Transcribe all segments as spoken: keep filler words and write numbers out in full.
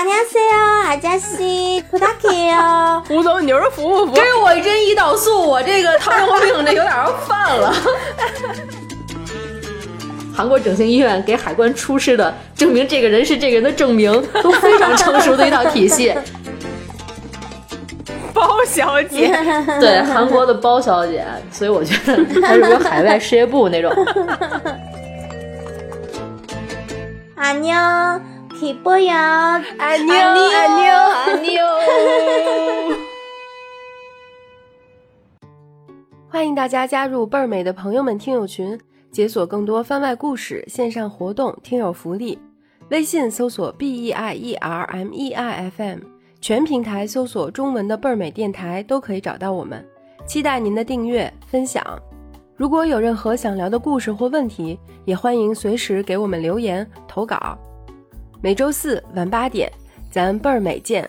안녕하세요，아저씨，부탁해요。吴总，你就是服务服务。这是我针胰岛素，我这个糖尿病这有点要犯了。韩国整形医院给海关出示的证明这个人是这个人的证明，都非常成熟的一套体系。包小姐，对，韩国的包小姐，所以我觉得她是不是海外事业部那种。안녕，기뻐요，안녕，안녕，안녕。欢迎大家加入倍儿美的朋友们听友群。解锁更多番外故事、线上活动、听友福利，微信搜索 B E I E R M E I F M， 全平台搜索中文的倍儿美电台都可以找到我们。期待您的订阅、分享。如果有任何想聊的故事或问题，也欢迎随时给我们留言投稿。每周四晚八点，咱倍儿美见。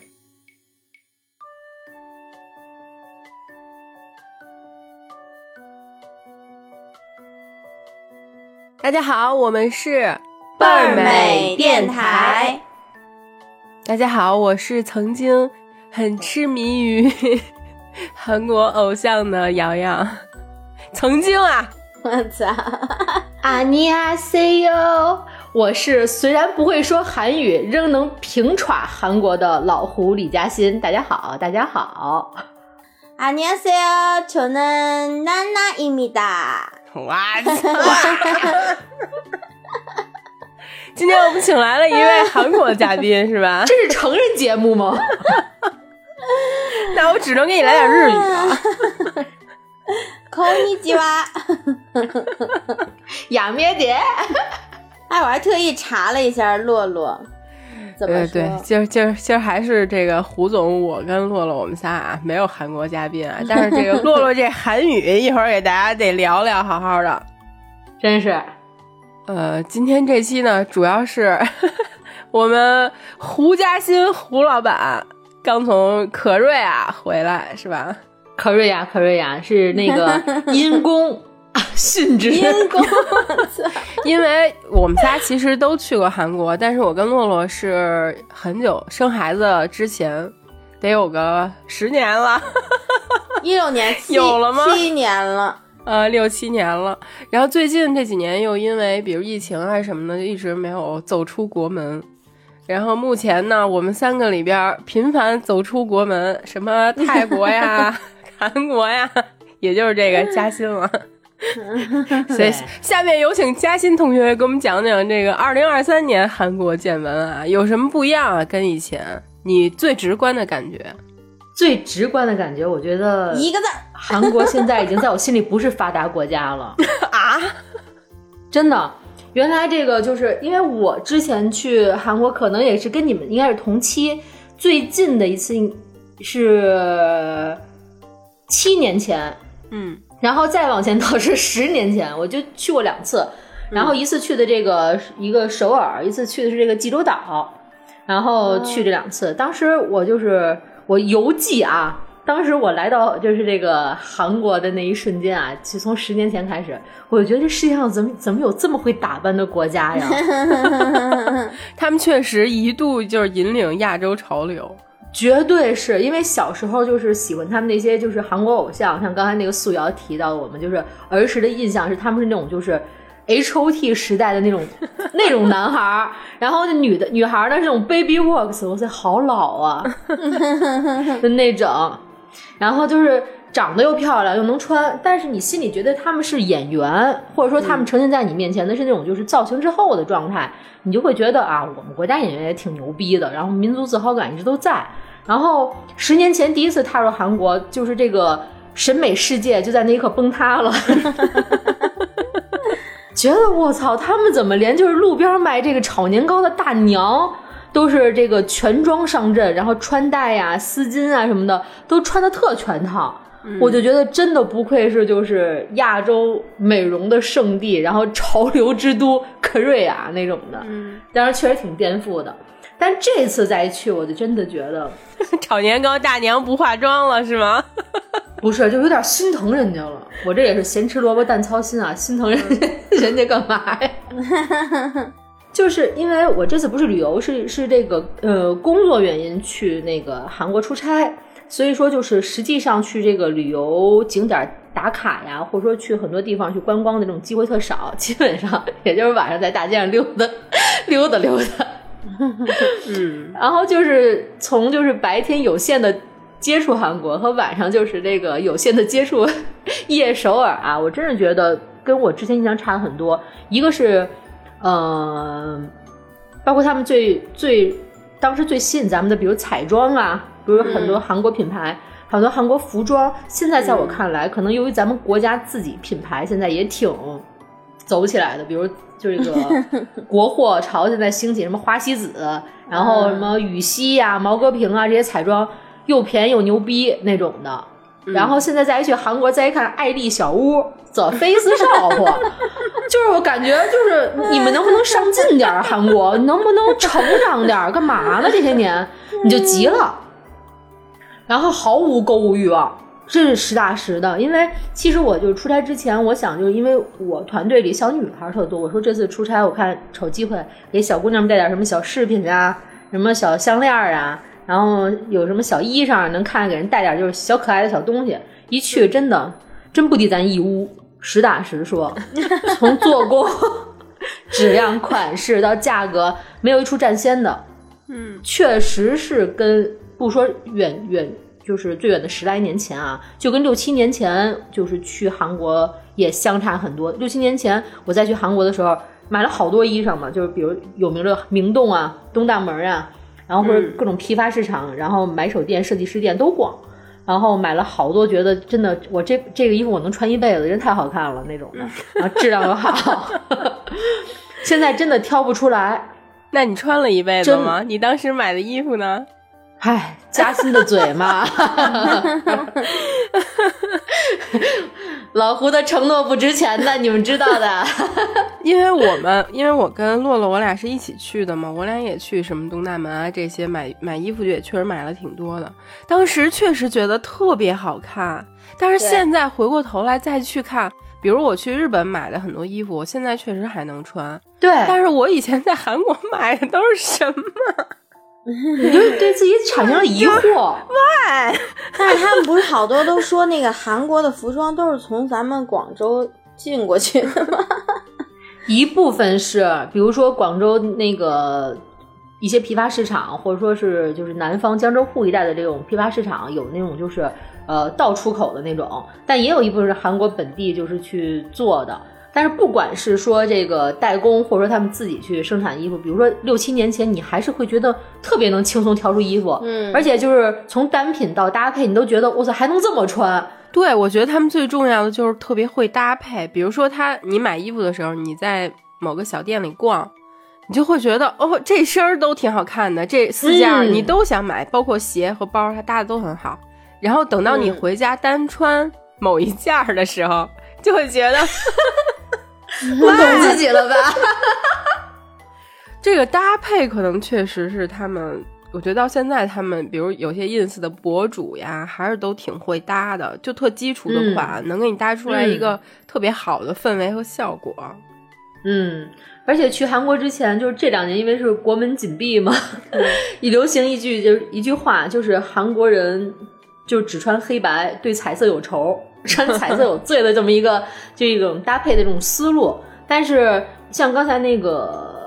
大家好，我们是倍儿美电台。大家好，我是曾经很痴迷于韩国偶像的瑶瑶。曾经啊，我操，안녕하세요。我是虽然不会说韩语，仍能平喘韩国的老胡李嘉欣。大家好，大家好。안녕하세요，저는娜娜입니다。哇！今天我们请来了一位韩国的嘉宾，是吧？这是成人节目吗？那我只能给你来点日语啊。こんにちは。雅咩蝶。哎，我还特意查了一下洛洛。怎么说？对，今儿今儿今儿还是这个胡总，我跟洛洛我们仨啊，没有韩国嘉宾啊，但是这个洛洛这韩语一会儿给大家得聊聊，好好的，真是。呃，今天这期呢，主要是呵呵我们胡嘉欣胡老板刚从可瑞亚回来，是吧？可瑞亚，可瑞亚是那个因公。殉职，因为我们仨其实都去过韩国，但是我跟洛洛是很久生孩子之前，得有个十年了，一六年有了吗？七年了，呃，六七年了。然后最近这几年又因为比如疫情还是什么的，就一直没有走出国门。然后目前呢，我们三个里边频繁走出国门，什么泰国呀、韩国呀，也就是这个嘉欣了。所以下面有请嘉欣同学给我们讲讲这个二零二三年韩国见闻啊，有什么不一样啊？跟以前你最直观的感觉，最直观的感觉，我觉得一个字，韩国现在已经在我心里不是发达国家了啊！真的，原来这个就是因为我之前去韩国，可能也是跟你们应该是同期，最近的一次是七年前，嗯。然后再往前倒是十年前，我就去过两次，然后一次去的这个、嗯、一个首尔，一次去的是这个济州岛，然后去这两次。当时我就是我游记啊，当时我来到就是这个韩国的那一瞬间啊，就从十年前开始，我觉得这世界上怎么怎么有这么会打扮的国家呀？他们确实一度就是引领亚洲潮流。绝对是因为小时候就是喜欢他们那些就是韩国偶像，像刚才那个素瑶提到的，我们就是儿时的印象是他们是那种就是 H O T 时代的那种那种男孩，然后那女的女孩呢是那种 babyworks， 我塞好老啊的那种，然后就是长得又漂亮又能穿，但是你心里觉得他们是演员，或者说他们呈现在你面前的是那种就是造型之后的状态，你就会觉得啊，我们国家演员也挺牛逼的，然后民族自豪感一直都在。然后十年前第一次踏入韩国，就是这个审美世界就在那一刻崩塌了觉得我操，他们怎么连就是路边卖这个炒年糕的大娘都是这个全装上阵，然后穿戴呀、啊、丝巾啊什么的都穿得特全套，我就觉得真的不愧是就是亚洲美容的圣地，然后潮流之都可瑞亚那种的，当然确实挺颠覆的。但这次再去，我就真的觉得炒年糕大娘不化妆了是吗？不是，就有点心疼人家了。我这也是咸吃萝卜淡操心啊，心疼人家人家干嘛呀？就是因为我这次不是旅游，是是这个呃工作原因去那个韩国出差，所以说就是实际上去这个旅游景点打卡呀，或者说去很多地方去观光的那种机会特少，基本上也就是晚上在大街上溜达溜达溜达。嗯，然后就是从就是白天有限的接触韩国和晚上就是这个有限的接触夜首尔啊，我真是觉得跟我之前印象差很多。一个是呃，包括他们最最当时最吸引咱们的，比如彩妆啊，比如很多韩国品牌、嗯、很多韩国服装，现在在我看来、嗯、可能由于咱们国家自己品牌现在也挺走起来的，比如就是这个国货潮现在兴起，什么花西子然后什么羽西啊、毛戈平啊，这些彩妆又便宜又牛逼那种的、嗯、然后现在再去韩国再一看爱丽小屋 The Face Shop 就是我感觉就是你们能不能上进点韩国能不能成长点，干嘛呢这些年你就急了，然后毫无购物欲望，这是实打实的。因为其实我就出差之前我想就是因为我团队里小女孩特多，我说这次出差我看瞅机会给小姑娘们带点什么小饰品啊，什么小项链啊，然后有什么小衣裳能看给人带点就是小可爱的小东西，一去真的真不敌咱义乌，实打实说从做工质量款式到价格没有一处占先的。嗯，确实是跟不说远远就是最远的十来年前啊，就跟六七年前就是去韩国也相差很多。六七年前我再去韩国的时候买了好多衣裳嘛，就是比如有名的明洞啊、东大门啊，然后或者各种批发市场、嗯、然后买手店设计师店都逛，然后买了好多觉得真的我这这个衣服我能穿一辈子，真太好看了那种的、嗯、然后质量又好现在真的挑不出来。那你穿了一辈子吗？你当时买的衣服呢？唉，加薪的嘴嘛老胡的承诺不值钱的，你们知道的因为我们因为我跟洛洛我俩是一起去的嘛，我俩也去什么东大门啊这些买买衣服也确实买了挺多的，当时确实觉得特别好看，但是现在回过头来再去看，比如我去日本买的很多衣服我现在确实还能穿，对，但是我以前在韩国买的都是什么你就对自己产生了疑惑。喂，但是他们不是好多都说那个韩国的服装都是从咱们广州进过去的吗？一部分是，比如说广州那个一些批发市场，或者说是就是南方江浙沪一带的这种批发市场，有那种就是呃到出口的那种，但也有一部分是韩国本地就是去做的。但是不管是说这个代工，或者说他们自己去生产衣服，比如说六七年前你还是会觉得特别能轻松挑出衣服，嗯，而且就是从单品到搭配你都觉得哇塞还能这么穿。对，我觉得他们最重要的就是特别会搭配，比如说他你买衣服的时候你在某个小店里逛，你就会觉得哦这身都挺好看的，这四件你都想买、嗯、包括鞋和包它搭的都很好，然后等到你回家单穿某一件的时候、嗯、就会觉得我懂自己了吧这个搭配可能确实是他们，我觉得到现在他们比如有些 ins 的博主呀还是都挺会搭的，就特基础的款、嗯、能给你搭出来一个特别好的氛围和效果。嗯，而且去韩国之前就是这两年因为是国门紧闭嘛以流行一句就是一句话，就是韩国人就只穿黑白，对彩色有仇，穿彩色有罪的这么一个就一种搭配的这种思路。但是像刚才那个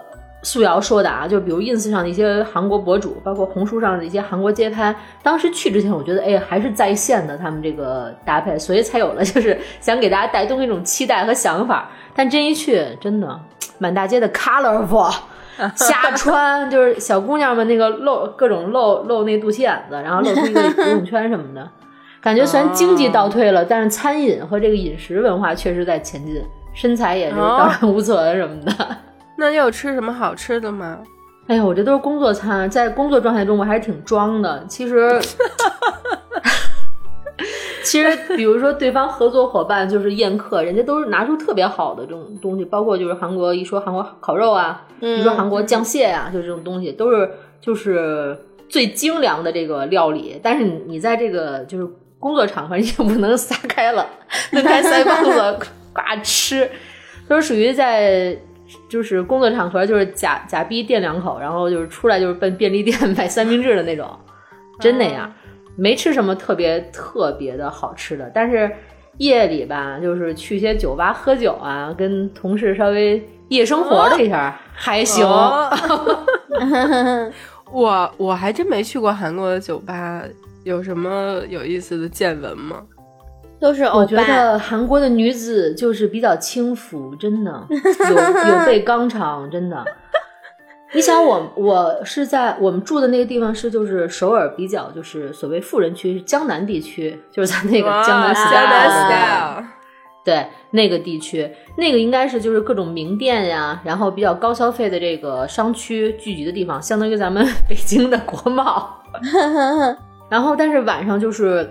素瑶说的啊，就比如 ins 上的一些韩国博主，包括红书上的一些韩国街拍，当时去之前我觉得哎还是在线的他们这个搭配，所以才有了就是想给大家带动一种期待和想法。但真一去真的满大街的 colorful 瞎穿就是小姑娘们那个露各种露露那肚脐眼子，然后露出一个游泳圈什么的感觉虽然经济倒退了、oh. 但是餐饮和这个饮食文化确实在前进，身材也是当然无损什么的、oh. 那又吃什么好吃的吗？哎呀我这都是工作餐，在工作状态中我还是挺装的其实其实比如说对方合作伙伴就是宴客，人家都是拿出特别好的这种东西，包括就是韩国一说韩国烤肉啊、嗯、一说韩国酱蟹啊，就是这种东西都是就是最精良的这个料理，但是你在这个就是工作场合你也不能撒开了，能开腮帮子，呱吃，都是属于在就是工作场合就是假假逼垫两口，然后就是出来就是奔便利店买三明治的那种，真那样。没吃什么特别特别的好吃的，但是夜里吧，就是去一些酒吧喝酒啊，跟同事稍微夜生活了一下、哦、还行、哦、我我还真没去过韩国的酒吧，有什么有意思的见闻吗？就是我觉得韩国的女子就是比较轻浮，真的有有被刚肠，真的。你想我我是在我们住的那个地方是就是首尔比较就是所谓富人区江南地区，就是在那个江南 style 对那个地区，那个应该是就是各种名店呀，然后比较高消费的这个商区聚集的地方，相当于咱们北京的国贸。然后但是晚上就是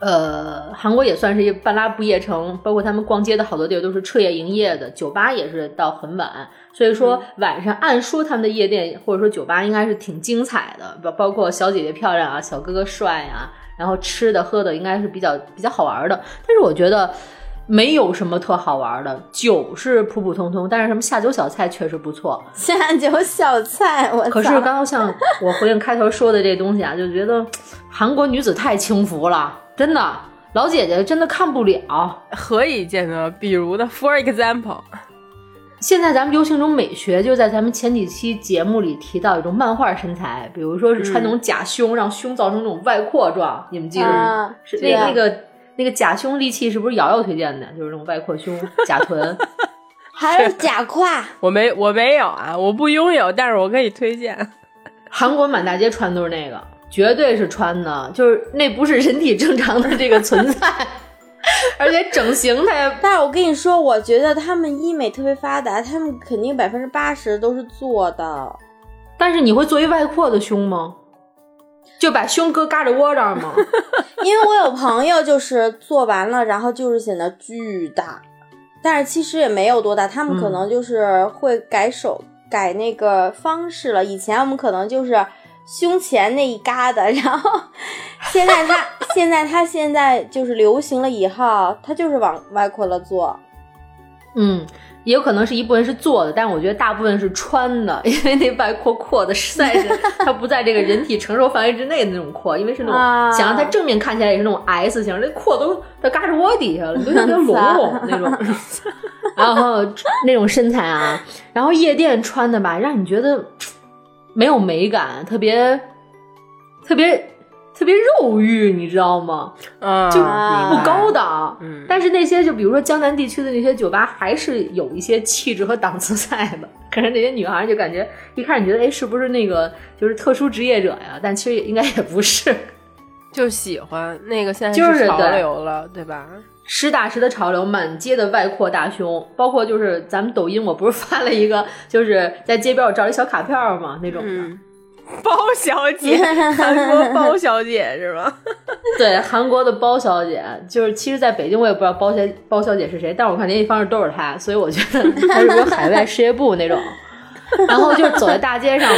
呃，韩国也算是一半拉不夜城，包括他们逛街的好多地儿都是彻夜营业的，酒吧也是到很晚，所以说晚上按说他们的夜店或者说酒吧应该是挺精彩的，包括小姐姐漂亮啊，小哥哥帅啊，然后吃的喝的应该是比较比较好玩的，但是我觉得没有什么特好玩的，酒是普普通通，但是什么下酒小菜确实不错。下酒小菜，我可是刚刚像我回应开头说的这东西啊，就觉得韩国女子太轻浮了。真的，老姐姐真的看不了。何以见得？比如呢 ？For example， 现在咱们流行一种美学，就在咱们前几期节目里提到一种漫画身材，比如说是穿那种假胸，嗯、让胸造成那种外扩状。你们记得吗？啊、是那那个那个假胸利器是不是瑶瑶推荐的？就是那种外扩胸、假臀，还有假胯。我没我没有啊，我不拥有，但是我可以推荐。韩国满大街穿都是那个。绝对是穿的，就是那不是人体正常的这个存在，而且整形它也……但是我跟你说，我觉得他们医美特别发达，他们肯定百分之八十都是做的。但是你会做一外扩的胸吗？就把胸搁嘎着窝这儿吗？因为我有朋友就是做完了，然后就是显得巨大，但是其实也没有多大，他们可能就是会改手、嗯、改那个方式了。以前我们可能就是。胸前那一疙瘩，然后现在他现在他现在就是流行了以后，他就是往外扩了做。嗯，也有可能是一部分是做的，但我觉得大部分是穿的，因为那外扩扩的实在是它不在这个人体承受范围之内的那种扩，因为是那种想让它正面看起来也是那种 S 型，那扩都到嘎吱窝底下了，你都像个龙龙那种。然后那种身材啊，然后夜店穿的吧，让你觉得。没有美感，特别特别特别肉欲，你知道吗？啊、就不高档、嗯。但是那些就比如说江南地区的那些酒吧，还是有一些气质和档次在的。可是那些女孩就感觉一看你觉得，哎，是不是那个就是特殊职业者呀？但其实也应该也不是，就喜欢那个现在是潮流了，就是、对, 对吧？实打实的潮流，满街的外扩大胸，包括就是咱们抖音，我不是发了一个，就是在街边我照了一小卡片嘛那种的、嗯，包小姐，韩国包小姐是吧？对，韩国的包小姐，就是其实在北京我也不知道包小包小姐是谁，但我看联系方式都是她，所以我觉得她是不是海外事业部那种。然后就走在大街上，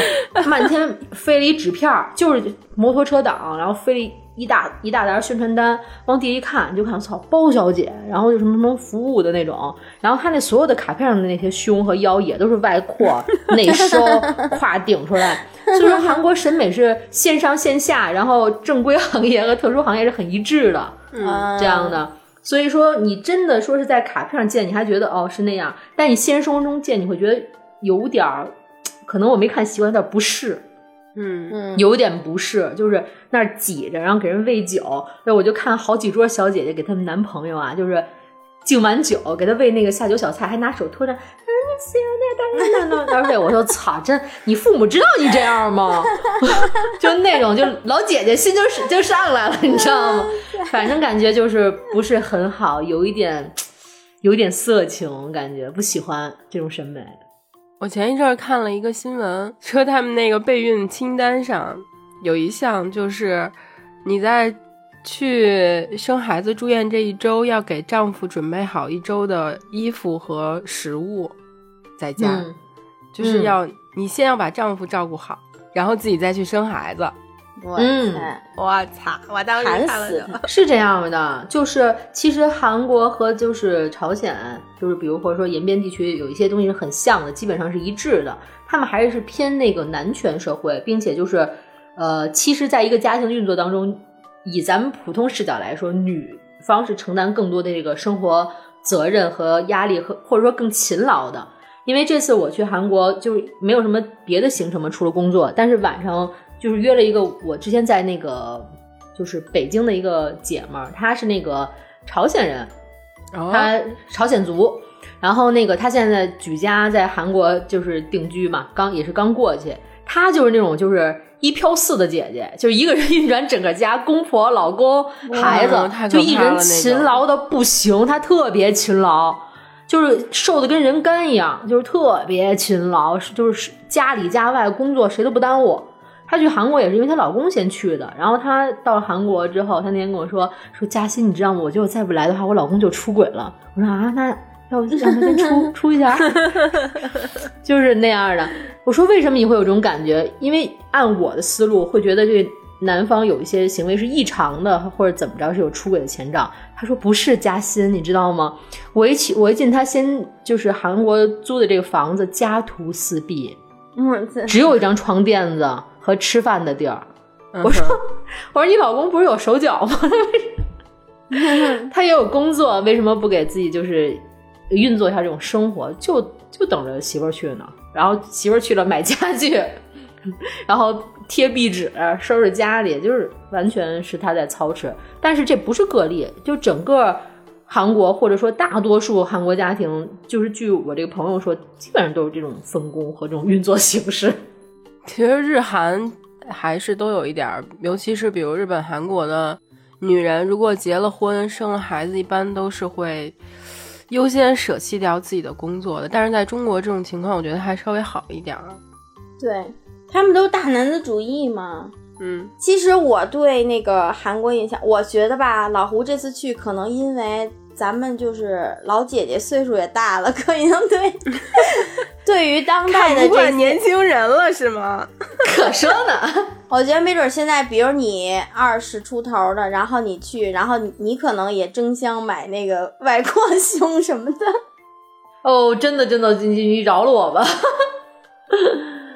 漫天飞了一纸片，就是摩托车档，然后飞了一。一大一大沓宣传单，往地一看就看，操，包小姐，然后就什么什么服务的那种，然后她那所有的卡片上的那些胸和腰也都是外扩、内收、胯顶出来，所以说韩国审美是线上线下，然后正规行业和特殊行业是很一致的，嗯，这样的。所以说你真的说是在卡片上见，你还觉得哦是那样，但你现实生活中见，你会觉得有点可能我没看习惯，有点不适。嗯，有点不是，就是那儿挤着，然后给人喂酒。那我就看好几桌小姐姐给他们男朋友啊，就是敬完酒给他喂那个下酒小菜，还拿手托着，嗯，行，那当然当然。我说操，真你父母知道你这样吗？就那种，就老姐姐心就是就上来了，你知道吗？反正感觉就是不是很好，有一点有一点色情，感觉不喜欢这种审美。我前一阵看了一个新闻，说他们那个备孕清单上有一项就是你在去生孩子住院这一周要给丈夫准备好一周的衣服和食物在家、嗯、就是要、嗯、你先要把丈夫照顾好，然后自己再去生孩子，我嗯，我操，我当时看了是这样的，就是其实韩国和就是朝鲜，就是比如或者说沿边地区有一些东西是很像的，基本上是一致的。他们还是偏那个男权社会，并且就是呃，其实在一个家庭运作当中，以咱们普通视角来说，女方是承担更多的这个生活责任和压力，和或者说更勤劳的。因为这次我去韩国就是没有什么别的行程嘛，除了工作，但是晚上就是约了一个我之前在那个就是北京的一个姐们儿，她是那个朝鲜人，她朝鲜族，然后那个她现在举家在韩国就是定居嘛，刚也是刚过去，她就是那种就是一飘四的姐姐，就是一个人运转整个家，公婆、老公、孩子，就一人勤劳的不行，她特别勤劳。就是瘦的跟人干一样，就是特别勤劳，就是家里家外工作谁都不耽误。她去韩国也是因为她老公先去的，然后她到韩国之后，她那天跟我说说嘉欣，你知道吗？我觉得我再不来的话，我老公就出轨了。我说啊，那要不让他先出出一下，就是那样的。我说为什么你会有这种感觉？因为按我的思路会觉得这个男方有一些行为是异常的，或者怎么着是有出轨的前兆。他说不是嘉欣，你知道吗？我一起我一进他先就是韩国租的这个房子，家徒四壁，嗯，只有一张床垫子和吃饭的地儿。我说、嗯、我说你老公不是有手脚吗？他也有工作，为什么不给自己就是运作一下这种生活？就就等着媳妇儿去呢。然后媳妇儿去了买家具，然后贴壁纸，收拾家里，就是完全是他在操持。但是这不是个例，就整个韩国或者说大多数韩国家庭，就是据我这个朋友说，基本上都是这种分工和这种运作形式。其实日韩还是都有一点，尤其是比如日本、韩国的女人，如果结了婚生了孩子，一般都是会优先舍弃掉自己的工作的。但是在中国这种情况我觉得还稍微好一点。对，他们都大男子主义嘛。嗯，其实我对那个韩国印象，我觉得吧，老胡这次去可能因为咱们就是老姐姐岁数也大了，可能对对于当代的这些看不惯年轻人了是吗？可说呢。我觉得没准现在比如你二十出头的，然后你去，然后 你, 你可能也争相买那个外扩胸什么的。哦，真的真的，你你饶了我吧。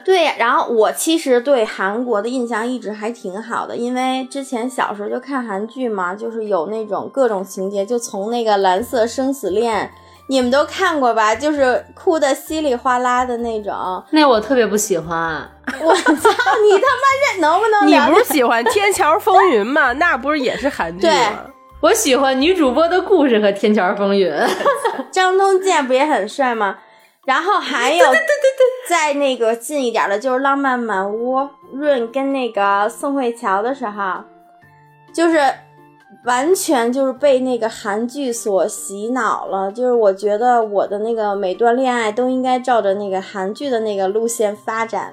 对，然后我其实对韩国的印象一直还挺好的，因为之前小时候就看韩剧嘛，就是有那种各种情节，就从那个蓝色生死恋，你们都看过吧？就是哭得稀里哗啦的那种。那我特别不喜欢。我操，你他妈认能不能聊？你不是喜欢《天桥风云》吗？那不是也是韩剧吗？对，我喜欢女主播的故事和《天桥风云》。张东健不也很帅吗？然后还有在那个近一点的就是浪漫满屋，润跟那个宋慧乔的时候，就是完全就是被那个韩剧所洗脑了，就是我觉得我的那个每段恋爱都应该照着那个韩剧的那个路线发展。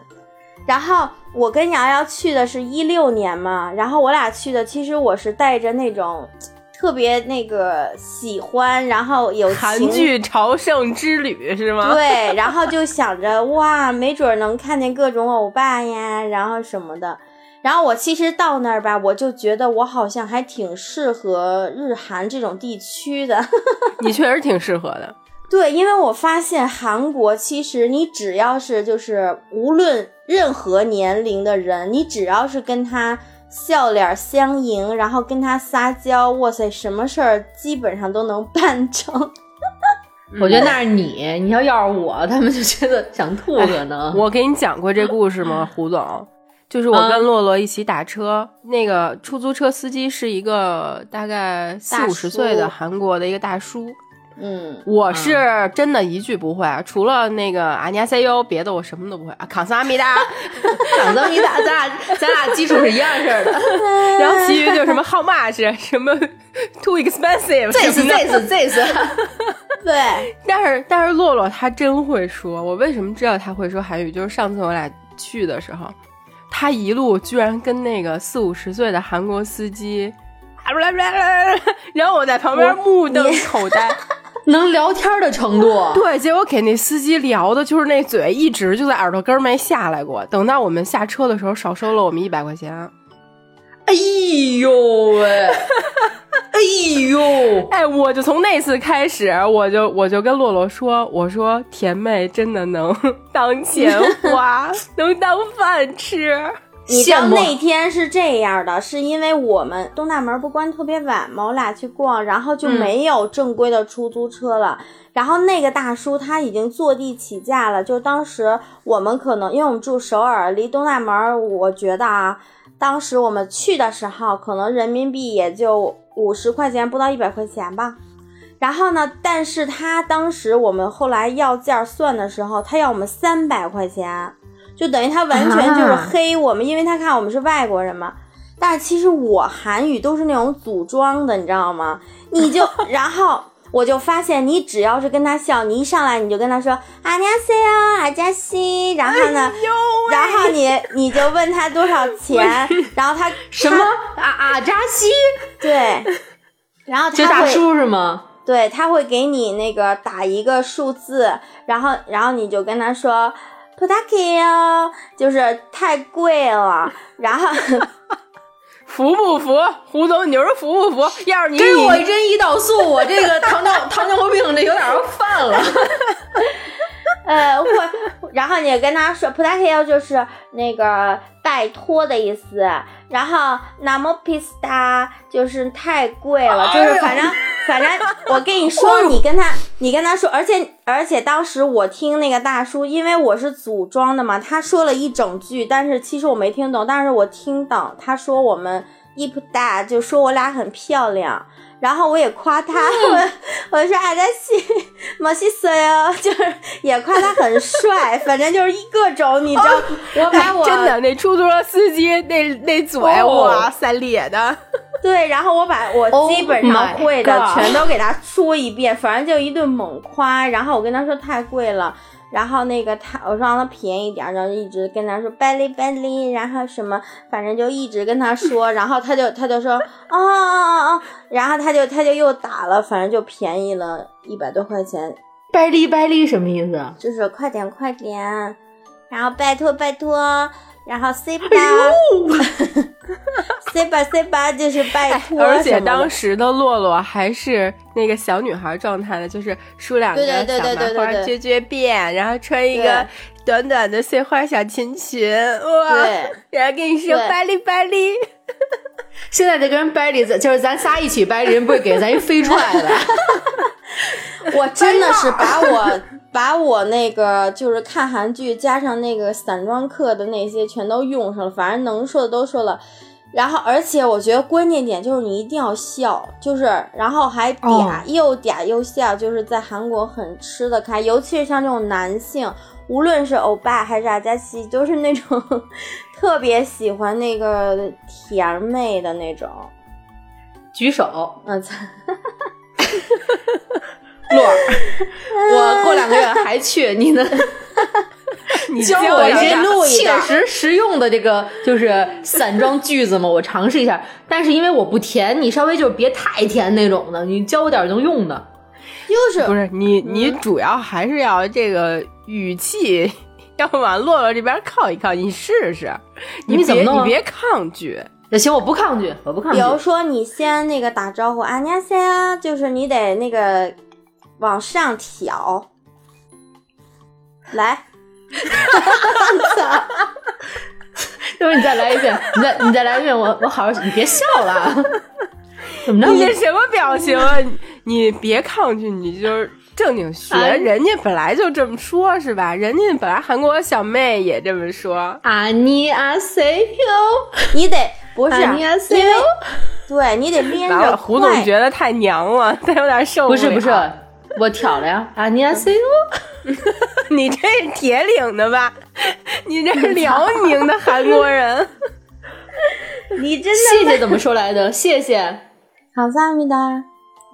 然后我跟瑶瑶去的是一六年嘛，然后我俩去的其实我是带着那种特别那个喜欢，然后有韩剧朝圣之旅是吗？对，然后就想着哇，没准能看见各种欧巴呀，然后什么的。然后我其实到那儿吧，我就觉得我好像还挺适合日韩这种地区的。你确实挺适合的。对，因为我发现韩国其实你只要是就是无论任何年龄的人，你只要是跟他笑脸相迎，然后跟他撒娇，哇塞，什么事儿基本上都能办成。我觉得那是你，你要要是我，他们就觉得想吐了呢、哎。我给你讲过这故事吗，胡总？就是我跟洛洛一起打车、嗯，那个出租车司机是一个大概四五十岁的韩国的一个大叔。嗯，我是真的一句不会，嗯、除了那个阿尼亚塞哟，别的我什么都不会。啊，康萨米达，康萨米达，咱俩咱俩基础是一样式的，然后其余就是什么 how much， 什么 too expensive， 这是这是这是。对，但是但是洛洛他真会说，我为什么知道他会说韩语？就是上次我俩去的时候，他一路居然跟那个四五十岁的韩国司机，然后我在旁边目瞪口呆。能聊天的程度，对，结果给那司机聊的就是那嘴一直就在耳朵根儿没下来过。等到我们下车的时候，少收了我们一百块钱。哎呦喂！哎呦！哎，我就从那次开始，我就我就跟洛洛说，我说甜妹真的能当钱花，能当饭吃。你知道那天是这样的，是因为我们东大门不关特别晚嘛，我俩去逛，然后就没有正规的出租车了、嗯、然后那个大叔他已经坐地起价了，就当时我们可能因为我们住首尔，离东大门我觉得啊，当时我们去的时候可能人民币也就五十块钱不到一百块钱吧，然后呢但是他当时我们后来要价算的时候，他要我们三百块钱，就等于他完全就是黑我们、啊、因为他看我们是外国人嘛，但是其实我韩语都是那种组装的，你知道吗？你就然后我就发现你只要是跟他笑，你一上来你就跟他说안녕하세요阿加西，然后呢、哎、然后你你就问他多少钱，然后他什么啊阿加西，对，然后他这大叔是吗？对，他会给你那个打一个数字，然后然后你就跟他说不大可以哦，就是太贵了。然后服不服？胡总，你说服不服？要是你给我一针胰岛素，我这个糖尿糖尿病这有点犯了。呃，或然后你跟他说不大可以，就是那个拜托的意思。然后那么皮斯达就是太贵了，就是反正。反正我跟你说，你跟他，你跟他说，而且而且当时我听那个大叔，因为我是组装的嘛，他说了一整句，但是其实我没听懂，但是我听懂他说我们一不大，就说我俩很漂亮，然后我也夸他，嗯、我我说哎，他西毛西色哟，就是也夸他很帅，反正就是各种，你知道，哦、我把我真的那出租车司机那那嘴，哇塞咧的。对，然后我把我基本上会的全都给他说一遍， oh、反正就一顿猛夸。然后我跟他说太贵了，然后那个他我说让他便宜点，然后一直跟他说巴黎巴黎，然后什么，反正就一直跟他说，然后他就他就说哦哦哦，然后他就他就又打了，反正就便宜了一百多块钱。巴黎巴黎什么意思？就是快点快点，然后拜托拜托。然后 C 吧 ，C 吧 C 吧就是拜托。而且当时的洛洛还是那个小女孩状态的，就是梳两个小麻花撅撅辫，然后穿一个短短的碎花小裙裙，哇！然后跟你说拜利拜利。现在这个人掰里子就是咱仨一起掰，人不会给咱一飞踹的。我真的是把我把我那个就是看韩剧加上那个散装课的那些全都用上了，反正能说的都说了。然后而且我觉得关键点就是你一定要笑，就是然后还嗲、oh. 又嗲又笑，就是在韩国很吃得开，尤其是像这种男性，无论是欧巴还是阿加西，就是那种特别喜欢那个甜妹的那种。举手嗯洛儿，我过两个月还去你呢你教我一些切实实用的这个就是散装句子嘛，我尝试一下，但是因为我不甜，你稍微就是别太甜那种的，你教我点能用的，就是不是你你主要还是要这个语气要往洛洛这边靠一靠，你试试，你别 你, 你别抗拒。那行，我不抗拒，我不抗拒。比如说，你先那个打招呼，안녕하세요，就是你得那个往上挑，来，要不你再来一遍，你再你再来一遍，我我好好，你别笑了，怎么着？你什么表情啊？你别抗拒，你就是。正经学、啊、人家本来就这么说是吧，人家本来韩国小妹也这么说啊，你啊谁哟，你得不是、啊、你啊谁哟，对你得练着快。胡总觉得太娘了，他有点受不了。不是不是我挑了呀啊，你啊谁哟你这是铁岭的吧，你这是辽宁的韩国人你真的谢谢怎么说来的，谢谢好赞美的。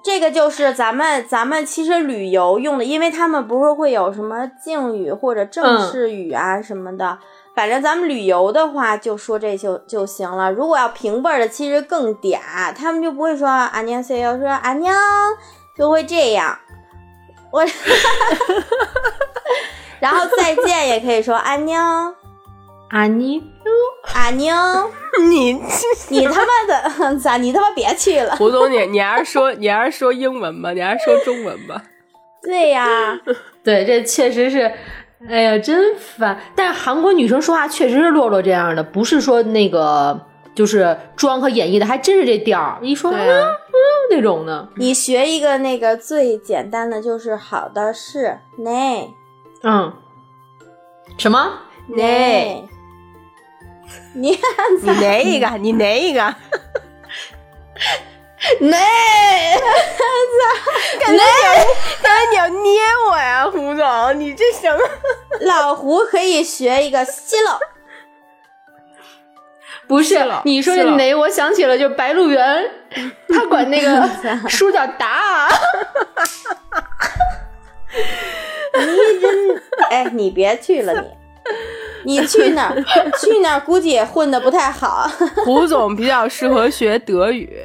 这个就是咱们咱们其实旅游用的，因为他们不是会有什么敬语或者正式语啊什么的、嗯、反正咱们旅游的话就说这就就行了。如果要平辈儿的其实更嗲，他们就不会说안녕하세요，说안녕就会这样。我然后再见也可以说안녕安妮。阿宁，你你他妈的咋？你他妈别去了。胡总，你你还是说你还是说英文吧，你还是说中文吧。对呀，对，这确实是，哎呀，真烦。但是韩国女生说话确实是落落这样的，不是说那个就是装和演绎的，还真是这调一说、啊、嗯那种的。你学一个那个最简单的，就是好的是内，嗯，什么内。你哪一个？你哪一个？哪？感觉你要捏我呀，胡总！你这什么？老胡可以学一个西喽，不是？你说的哪？我想起了，就白鹿原，他管那个书叫达。你真哎，你别去了你。你去哪儿去哪儿估计也混得不太好。胡总比较适合学德语。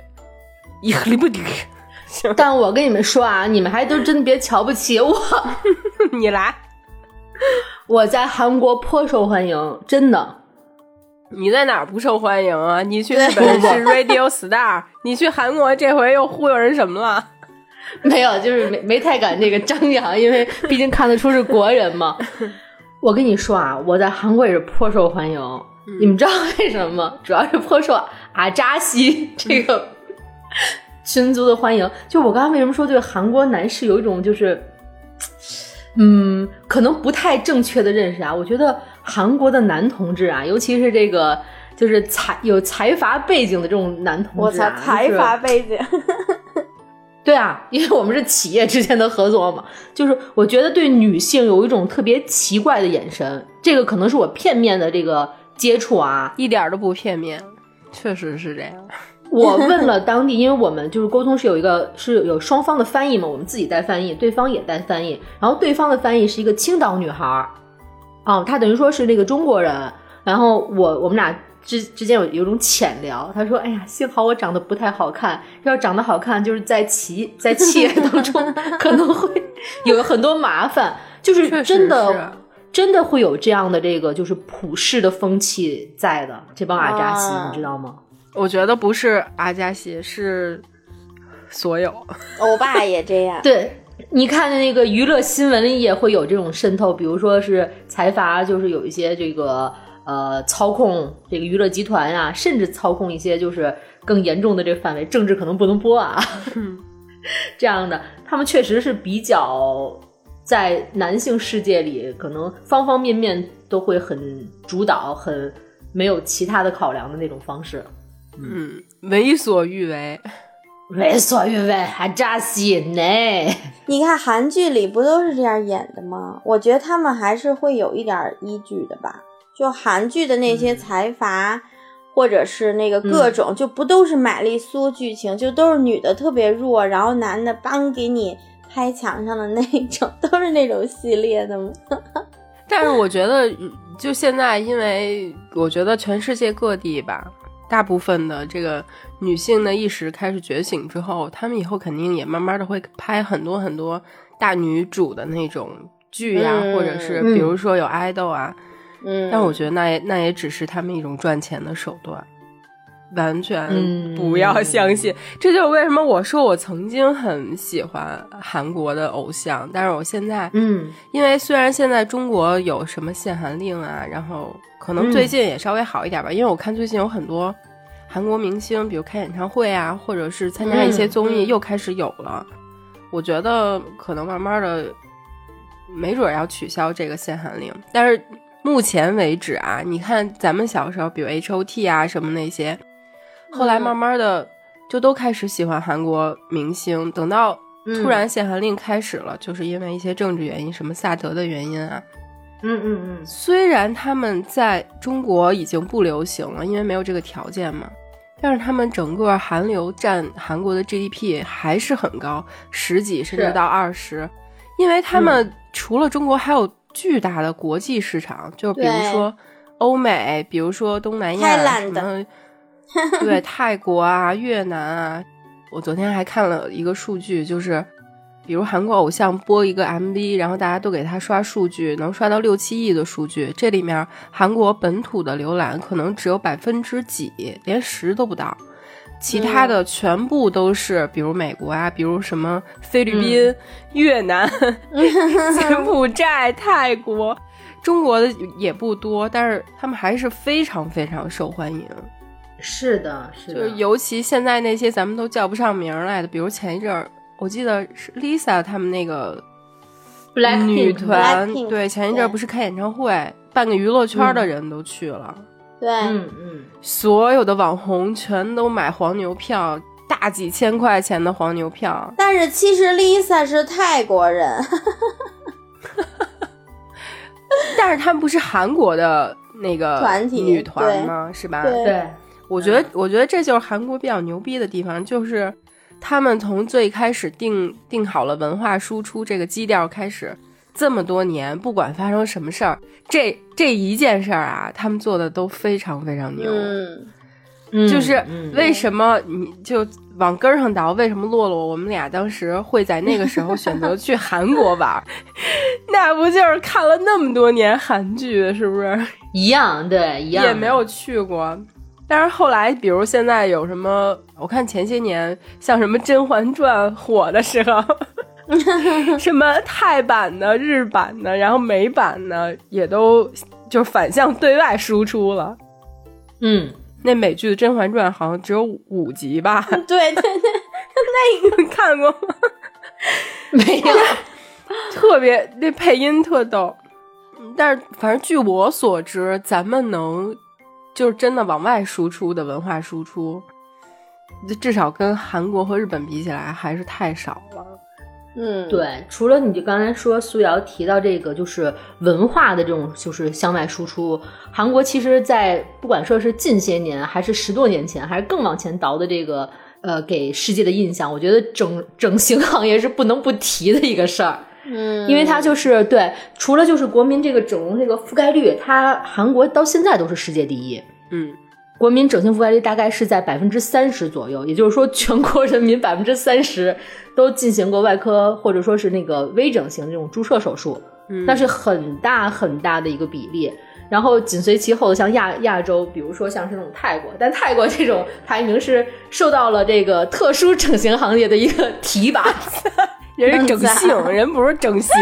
但我跟你们说啊，你们还都真别瞧不起我。你来。我在韩国颇受欢迎，真的。你在哪儿不受欢迎啊？你去日本是 Radio Star， 你去韩国这回又忽悠人什么了？没有，就是没没太敢这个张扬，因为毕竟看得出是国人嘛。我跟你说啊，我在韩国也是颇受欢迎、嗯、你们知道为什么吗？主要是颇受阿扎西这个群族的欢迎。就我刚刚为什么说对韩国男士有一种就是嗯可能不太正确的认识啊。我觉得韩国的男同志啊，尤其是这个就是财有财阀背景的这种男同志啊，我财阀背景、就是对啊，因为我们是企业之间的合作嘛，就是我觉得对女性有一种特别奇怪的眼神，这个可能是我片面的这个接触啊，一点都不片面，确实是这样。我问了当地，因为我们就是沟通是有一个是有双方的翻译嘛，我们自己带翻译，对方也带翻译，然后对方的翻译是一个青岛女孩啊，她等于说是那个中国人，然后我我们俩。之之间有有种浅聊，他说：“哎呀，幸好我长得不太好看，要长得好看，就是在企在企业当中可能会有很多麻烦，就是真的是真的会有这样的这个就是普世的风气在的。这帮阿扎西、啊，你知道吗？我觉得不是阿扎西，是所有欧巴也这样。对，你看那个娱乐新闻里也会有这种渗透，比如说是财阀，就是有一些这个。”呃，操控这个娱乐集团啊，甚至操控一些就是更严重的这个范围，政治可能不能播啊，嗯、这样的，他们确实是比较在男性世界里，可能方方面面都会很主导，很没有其他的考量的那种方式，嗯，为所欲为，为所欲为，还扎西内。你看韩剧里不都是这样演的吗？我觉得他们还是会有一点依据的吧。就韩剧的那些财阀、嗯、或者是那个各种、嗯、就不都是玛丽苏剧情，就都是女的特别弱，然后男的帮给你拍墙上的那种，都是那种系列的吗？但是我觉得就现在，因为我觉得全世界各地吧，大部分的这个女性的意识开始觉醒之后，她们以后肯定也慢慢的会拍很多很多大女主的那种剧啊、嗯、或者是比如说有爱豆啊、嗯嗯，但我觉得那也那也只是他们一种赚钱的手段，完全不要相信、嗯、这就是为什么我说我曾经很喜欢韩国的偶像，但是我现在嗯，因为虽然现在中国有什么限韩令啊，然后可能最近也稍微好一点吧、嗯、因为我看最近有很多韩国明星比如开演唱会啊，或者是参加一些综艺又开始有了、嗯、我觉得可能慢慢的没准要取消这个限韩令，但是目前为止啊，你看咱们小时候比如 H O T 啊什么那些，后来慢慢的就都开始喜欢韩国明星，等到突然限韩令开始了、嗯、就是因为一些政治原因，什么萨德的原因啊，嗯嗯嗯。虽然他们在中国已经不流行了，因为没有这个条件嘛，但是他们整个韩流占韩国的 G D P 还是很高，十几甚至到二十，因为他们除了中国还有巨大的国际市场，就比如说欧美，比如说东南亚，太懒的对泰国啊越南啊。我昨天还看了一个数据，就是比如韩国偶像播一个 M V， 然后大家都给他刷数据，能刷到六七亿的数据，这里面韩国本土的浏览可能只有百分之几，连十都不到，其他的全部都是、嗯、比如美国啊，比如什么菲律宾、嗯、越南、柬埔寨、泰国，中国的也不多，但是他们还是非常非常受欢迎。是的，是的，就尤其现在那些咱们都叫不上名来的，比如前一阵儿我记得是 Lisa 他们那个 Black Pink 女团， Black Pink, 对，前一阵不是开演唱会，半个娱乐圈的人都去了，对，嗯嗯，所有的网红全都买黄牛票，大几千块钱的黄牛票。但是其实 Lisa 是泰国人，但是他们不是韩国的那个团体女团吗？是吧？对。对，我觉得、嗯，我觉得这就是韩国比较牛逼的地方，就是他们从最开始定定好了文化输出这个基调开始，这么多年不管发生什么事儿，这这一件事儿啊，他们做的都非常非常牛。嗯，就是为什么你就往根上倒？为什么洛洛我们俩当时会在那个时候选择去韩国玩？那不就是看了那么多年韩剧，是不是？一样，对，一样，也没有去过。但是后来比如现在有什么，我看前些年像什么甄嬛传火的时候什么泰版的、日版的，然后美版的也都就反向对外输出了。嗯，那美剧的甄嬛传好像只有五集吧。对对对，那你看过吗？没有。特别那配音特逗。但是反正据我所知，咱们能就是真的往外输出的文化输出，至少跟韩国和日本比起来还是太少了。嗯，对，除了你就刚才说苏瑶提到这个就是文化的这种就是向外输出，韩国其实在不管说是近些年还是十多年前还是更往前倒的这个呃给世界的印象，我觉得整整形行业是不能不提的一个事儿。嗯，因为它就是对，除了就是国民这个整容这个覆盖率，它韩国到现在都是世界第一。嗯，国民整形覆盖率大概是在百分之三十左右，也就是说全国人民百分之三十都进行过外科或者说是那个微整形这种注射手术，嗯，那是很大很大的一个比例。然后紧随其后的像亚亚洲，比如说像是那种泰国，但泰国这种排名是受到了这个特殊整形行业的一个提拔。人是整形，人不是整形。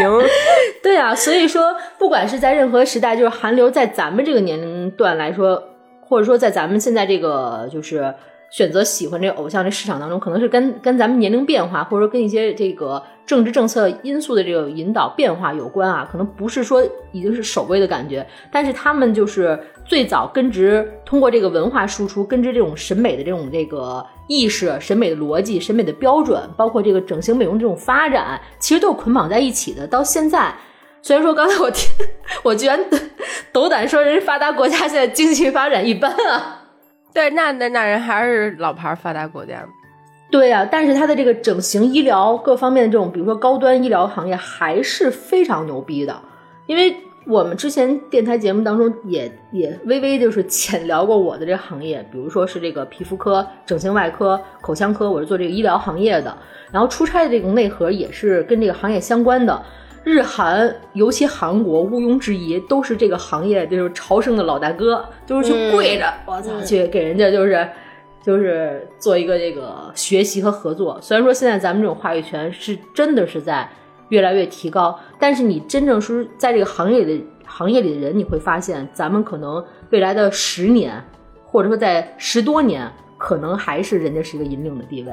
对啊，所以说不管是在任何时代，就是韩流在咱们这个年龄段来说，或者说在咱们现在这个就是选择喜欢这个偶像这市场当中，可能是跟跟咱们年龄变化，或者说跟一些这个政治政策因素的这个引导变化有关啊，可能不是说已经是首位的感觉，但是他们就是最早根植通过这个文化输出，根植这种审美的这种这个意识、审美的逻辑、审美的标准，包括这个整形美容这种发展，其实都是捆绑在一起的。到现在，虽然说刚才我听，我居然斗胆说人发达国家现在经济发展一般啊，对，那那那人还是老牌发达国家。对啊，但是它的这个整形医疗各方面的这种，比如说高端医疗行业还是非常牛逼的，因为我们之前电台节目当中也也微微就是浅聊过我的这个行业，比如说是这个皮肤科、整形外科、口腔科，我是做这个医疗行业的，然后出差的这种内核也是跟这个行业相关的。日韩尤其韩国毋庸置疑都是这个行业就是朝圣的老大哥，就是去跪着我操、嗯、去给人家就是就是做一个这个学习和合作。虽然说现在咱们这种话语权是真的是在越来越提高，但是你真正是在这个行业的行业里的人，你会发现咱们可能未来的十年或者说在十多年可能还是人家是一个引领的地位。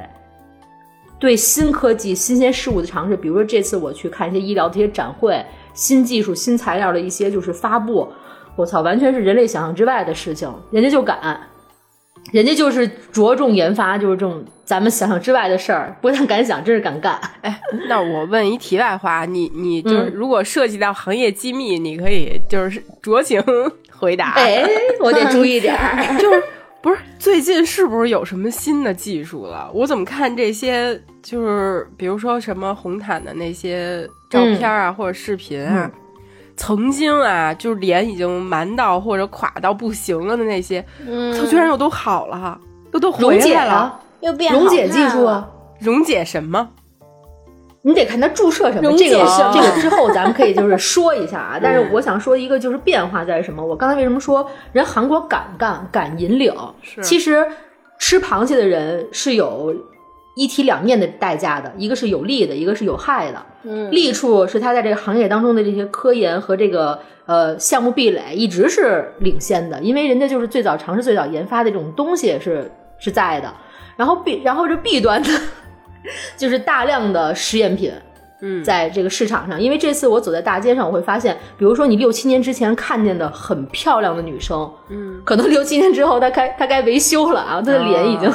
对新科技新鲜事物的尝试，比如说这次我去看一些医疗的一些展会，新技术新材料的一些就是发布，我操，完全是人类想象之外的事情，人家就敢，人家就是着重研发，就是这种咱们想象之外的事儿，不但敢想，真是敢干。哎，那我问一题外话，你你就是如果涉及到行业机密，嗯、你可以就是酌情回答。哎，我得注意点儿。就是不是最近是不是有什么新的技术了？我怎么看这些就是比如说什么红毯的那些照片啊，嗯、或者视频啊。嗯，曾经啊就是脸已经蛮到或者垮到不行了的那些，嗯，它居然又都好了，又都回来了，溶解了，又变好了，溶解技术啊，溶解什么？你得看它注射什么，这个这个之后咱们可以就是说一下啊。但是我想说一个就是变化在什么，我刚才为什么说人韩国敢干敢引领，其实吃螃蟹的人是有一体两面的代价的，一个是有利的，一个是有害的。嗯，利处是他在这个行业当中的这些科研和这个呃项目壁垒一直是领先的，因为人家就是最早尝试最早研发的这种东西是是在的。然后弊然后这弊端呢，就是大量的实验品。嗯，在这个市场上，因为这次我走在大街上，我会发现，比如说你六七年之前看见的很漂亮的女生，嗯，可能六七年之后她该她该维修了啊，她的脸已经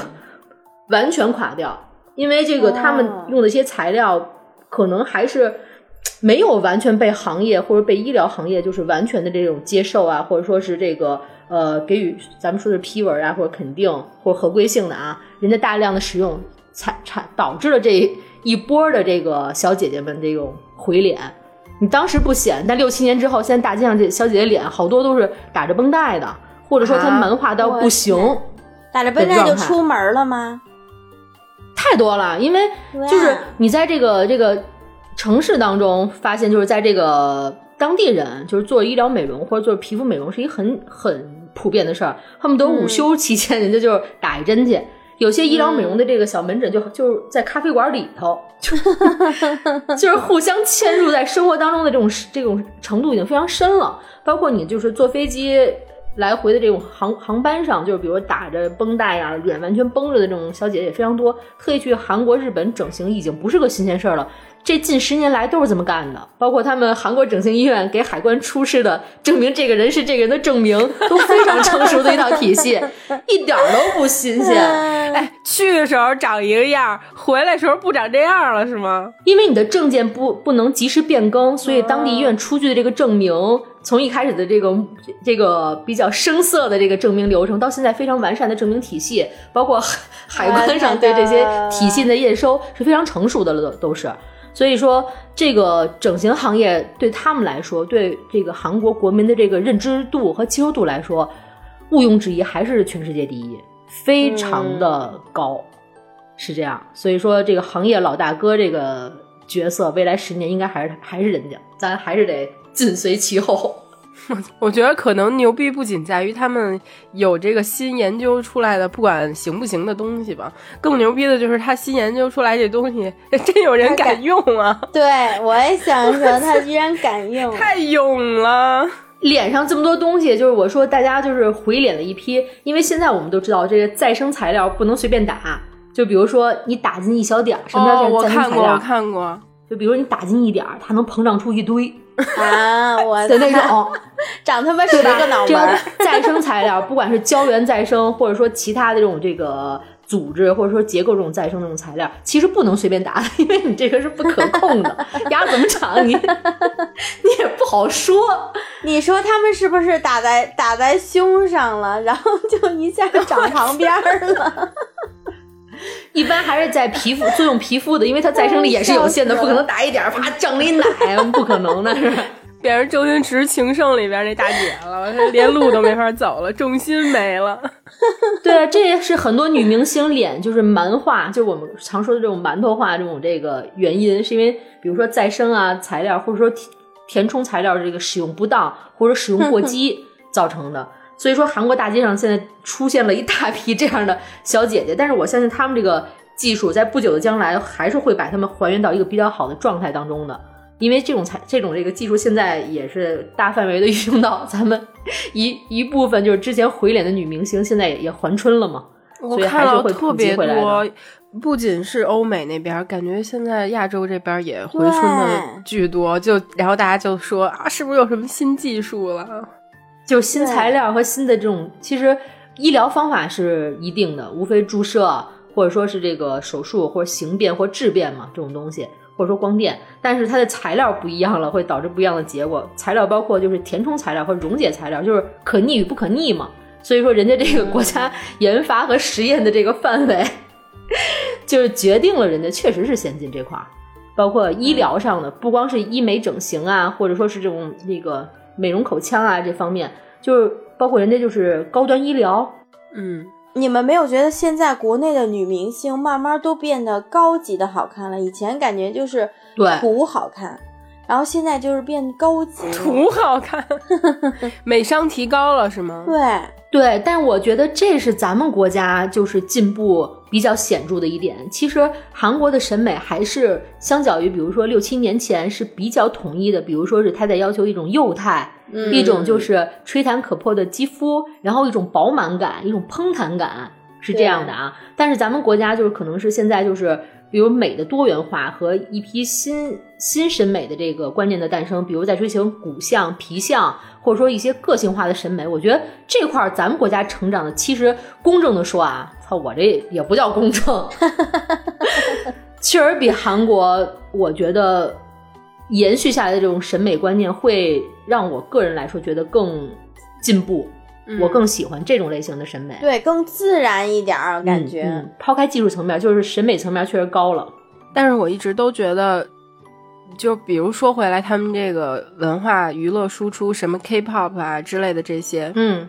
完全垮掉，哦，因为这个他们用的一些材料可能还是没有完全被行业或者被医疗行业就是完全的这种接受啊，或者说是这个呃给予咱们说的批文啊，或者肯定或者合规性的啊，人家大量的使用才产导致了这。一波的这个小姐姐们这种回脸，你当时不显，但六七年之后，现在大街上这小姐姐脸好多都是打着绷带的，或者说她们化到不行，啊，打着绷带就出门了吗？太多了，因为就是你在这个这个城市当中发现，就是在这个当地人就是做医疗美容或者做皮肤美容是一个很很普遍的事儿，他们都午休期间，嗯，人家就是打一针去。有些医疗美容的这个小门诊就、嗯、就是在咖啡馆里头，就就是互相嵌入在生活当中的这种这种程度已经非常深了。包括你就是坐飞机来回的这种航航班上，就是比如打着绷带啊，脸完全绷着的这种小姐姐也非常多。特意去韩国、日本整形已经不是个新鲜事儿了，这近十年来都是这么干的。包括他们韩国整形医院给海关出示的证明这个人是这个人的证明，都非常成熟的一套体系，一点都不新鲜。哎，去的时候长一个样，回来的时候不长这样了，是吗？因为你的证件不不能及时变更，所以当地医院出具的这个证明，哦，从一开始的这个这个比较生涩的这个证明流程，到现在非常完善的证明体系，包括海关上对这些体系的验收是非常成熟的了，都是。所以说，这个整形行业对他们来说，对这个韩国国民的这个认知度和接受度来说，毋庸置疑还是全世界第一。非常的高，嗯，是这样。所以说这个行业老大哥这个角色未来十年应该还是还是人家，咱还是得紧随其后。我觉得可能牛逼不仅在于他们有这个新研究出来的不管行不行的东西吧，更牛逼的就是他新研究出来这东西真有人敢用啊。对，我也想说他居然敢用。太勇了。脸上这么多东西，就是我说大家就是回脸了一批，因为现在我们都知道这个再生材料不能随便打，就比如说你打进一小点什么叫再生材料，哦，我看过我看过，就比如你打进一点它能膨胀出一堆啊，我的那种长他妈十个脑门。这样再生材料不管是胶原再生或者说其他的这种这个组织或者说结构这种再生这种材料其实不能随便打，因为你这个是不可控的，牙怎么长你你也不好说。你说他们是不是打在打在胸上了，然后就一下就长旁边了？一般还是在皮肤作用皮肤的，因为它再生力也是有限的，不可能打一点啪长了一奶，不可能的是。变成周星驰情圣里边那大姐了，连路都没法走了，重心没了。对，这是很多女明星脸就是蛮化，就是我们常说的这种馒头化这种这个原因，是因为比如说再生啊材料或者说填充材料这个使用不当或者使用过激造成的。所以说韩国大街上现在出现了一大批这样的小姐姐，但是我相信他们这个技术在不久的将来还是会把他们还原到一个比较好的状态当中的。因为这种才这种这个技术现在也是大范围的运用到咱们一一部分，就是之前回脸的女明星现在也也还春了嘛，所以还是会普及回来的。我看到特别多，不仅是欧美那边，感觉现在亚洲这边也回春的巨多，就然后大家就说啊，是不是有什么新技术了？就新材料和新的这种，其实医疗方法是一定的，无非注射或者说是这个手术或者形变或质变嘛，这种东西。或者说光电，但是它的材料不一样了，会导致不一样的结果。材料包括就是填充材料和溶解材料，就是可逆与不可逆嘛。所以说人家这个国家研发和实验的这个范围，就是决定了人家确实是先进这块。包括医疗上的，不光是医美整形啊，或者说是这种那个美容口腔啊这方面，就是包括人家就是高端医疗，嗯。你们没有觉得现在国内的女明星慢慢都变得高级的好看了？以前感觉就是土好看，然后现在就是变高级土好看美商提高了是吗？对对，但我觉得这是咱们国家就是进步比较显著的一点。其实韩国的审美还是相较于比如说六七年前是比较统一的，比如说是他在要求一种幼态、嗯、一种就是吹弹可破的肌肤，然后一种饱满感，一种嘭弹感，是这样的啊。但是咱们国家就是可能是现在就是比如美的多元化和一批新新审美的这个观念的诞生，比如在追求骨相皮相或者说一些个性化的审美，我觉得这块咱们国家成长的，其实公正的说啊，操，我这也不叫公正确实比韩国我觉得延续下来的这种审美观念会让我个人来说觉得更进步，我更喜欢这种类型的审美，嗯、对，更自然一点儿感觉、嗯嗯。抛开技术层面，就是审美层面确实高了。但是我一直都觉得，就比如说回来他们这个文化娱乐输出，什么 K-pop 啊之类的这些，嗯，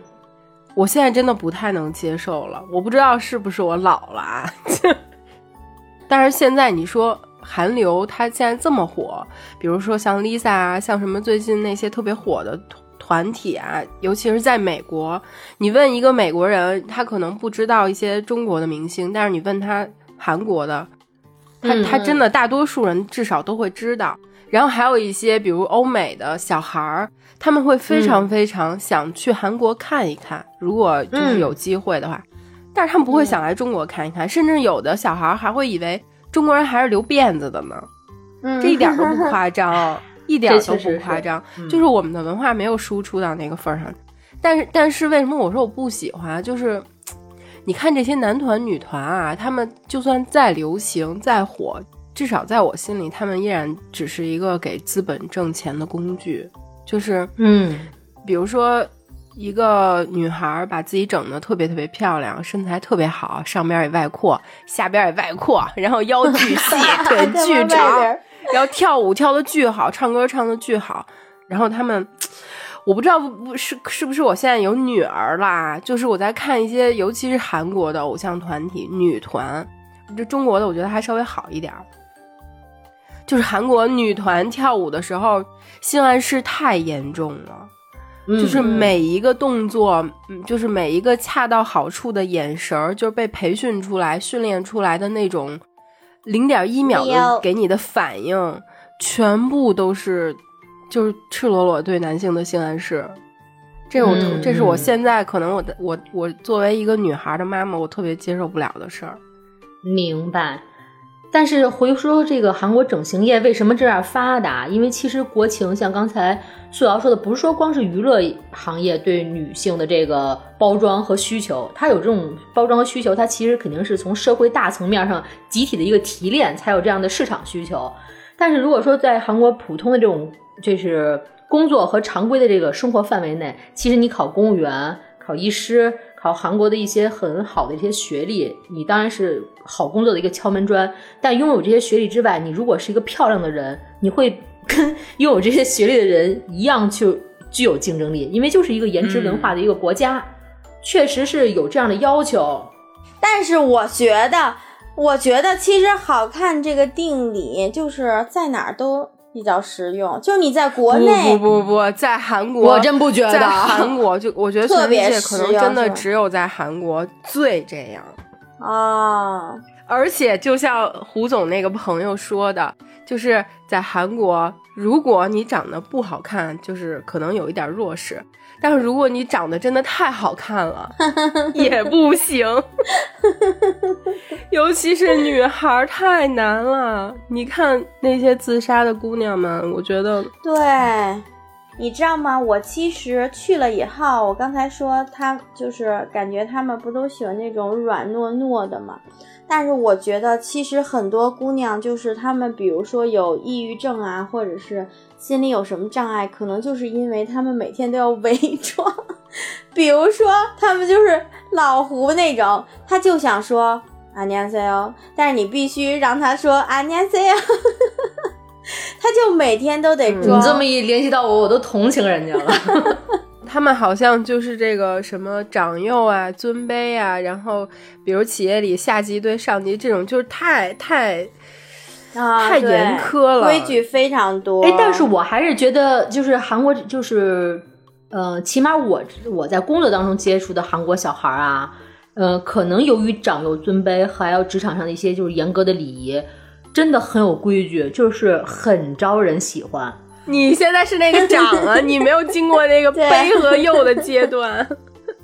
我现在真的不太能接受了。我不知道是不是我老了啊。但是现在你说韩流它现在这么火，比如说像 Lisa 啊，像什么最近那些特别火的团体啊，尤其是在美国，你问一个美国人，他可能不知道一些中国的明星，但是你问他韩国的，他他真的大多数人至少都会知道。然后还有一些比如欧美的小孩，他们会非常非常想去韩国看一看，嗯、如果就是有机会的话，嗯、但是他们不会想来中国看一看，嗯、甚至有的小孩还会以为中国人还是留辫子的呢，嗯、这一点都不夸张。一点都不夸张，是是是，就是我们的文化没有输出到那个份上、嗯、但是但是为什么我说我不喜欢，就是你看这些男团女团啊，他们就算再流行再火，至少在我心里他们依然只是一个给资本挣钱的工具，就是嗯，比如说一个女孩把自己整得特别特别漂亮，身材特别好，上边也外扩下边也外扩，然后腰巨细腿巨长然后跳舞跳的巨好，唱歌唱的巨好，然后他们，我不知道不是是不是我现在有女儿啦，就是我在看一些尤其是韩国的偶像团体女团，这中国的我觉得还稍微好一点，就是韩国女团跳舞的时候性暗示太严重了，嗯、就是每一个动作，就是每一个恰到好处的眼神，就是被培训出来训练出来的那种 零点一 秒的给你的反应，全部都是就是赤裸裸对男性的性暗示，这我、嗯、这是我现在可能我我我作为一个女孩的妈妈我特别接受不了的事儿。明白。但是回说这个韩国整形业为什么这样发达，因为其实国情像刚才素瑶说的，不是说光是娱乐行业对女性的这个包装和需求，它有这种包装和需求，它其实肯定是从社会大层面上集体的一个提炼才有这样的市场需求。但是如果说在韩国普通的这种就是工作和常规的这个生活范围内，其实你考公务员考医师考韩国的一些很好的一些学历，你当然是好工作的一个敲门砖，但拥有这些学历之外，你如果是一个漂亮的人，你会跟拥有这些学历的人一样去具有竞争力，因为就是一个颜值文化的一个国家、嗯、确实是有这样的要求。但是我觉得我觉得其实好看这个定理就是在哪儿都比较实用，就是你在国内不不不不，在韩国我真不觉得，在韩国就我觉得全世界可能真的只有在韩国最这样啊！而且就像胡总那个朋友说的，就是在韩国，如果你长得不好看，就是可能有一点弱势；但是如果你长得真的太好看了，也不行。尤其是女孩太难了，你看那些自杀的姑娘们，我觉得对，你知道吗？我其实去了以后，我刚才说他就是感觉他们不都喜欢那种软糯糯的吗？但是我觉得其实很多姑娘就是他们比如说有抑郁症啊，或者是心里有什么障碍，可能就是因为他们每天都要伪装比如说他们就是老胡那种，他就想说안녕하세요，但是你必须让他说안녕하세요他就每天都得装、嗯、你这么一联系到我，我都同情人家了他们好像就是这个什么长幼啊、尊卑啊，然后比如企业里下级对上级这种，就是太太。啊、太严苛了，规矩非常多。哎，但是我还是觉得，就是韩国，就是，呃，起码我我在工作当中接触的韩国小孩啊，呃，可能由于长幼尊卑，还有职场上的一些就是严格的礼仪，真的很有规矩，就是很招人喜欢。你现在是那个长啊，你没有经过那个卑和幼的阶段。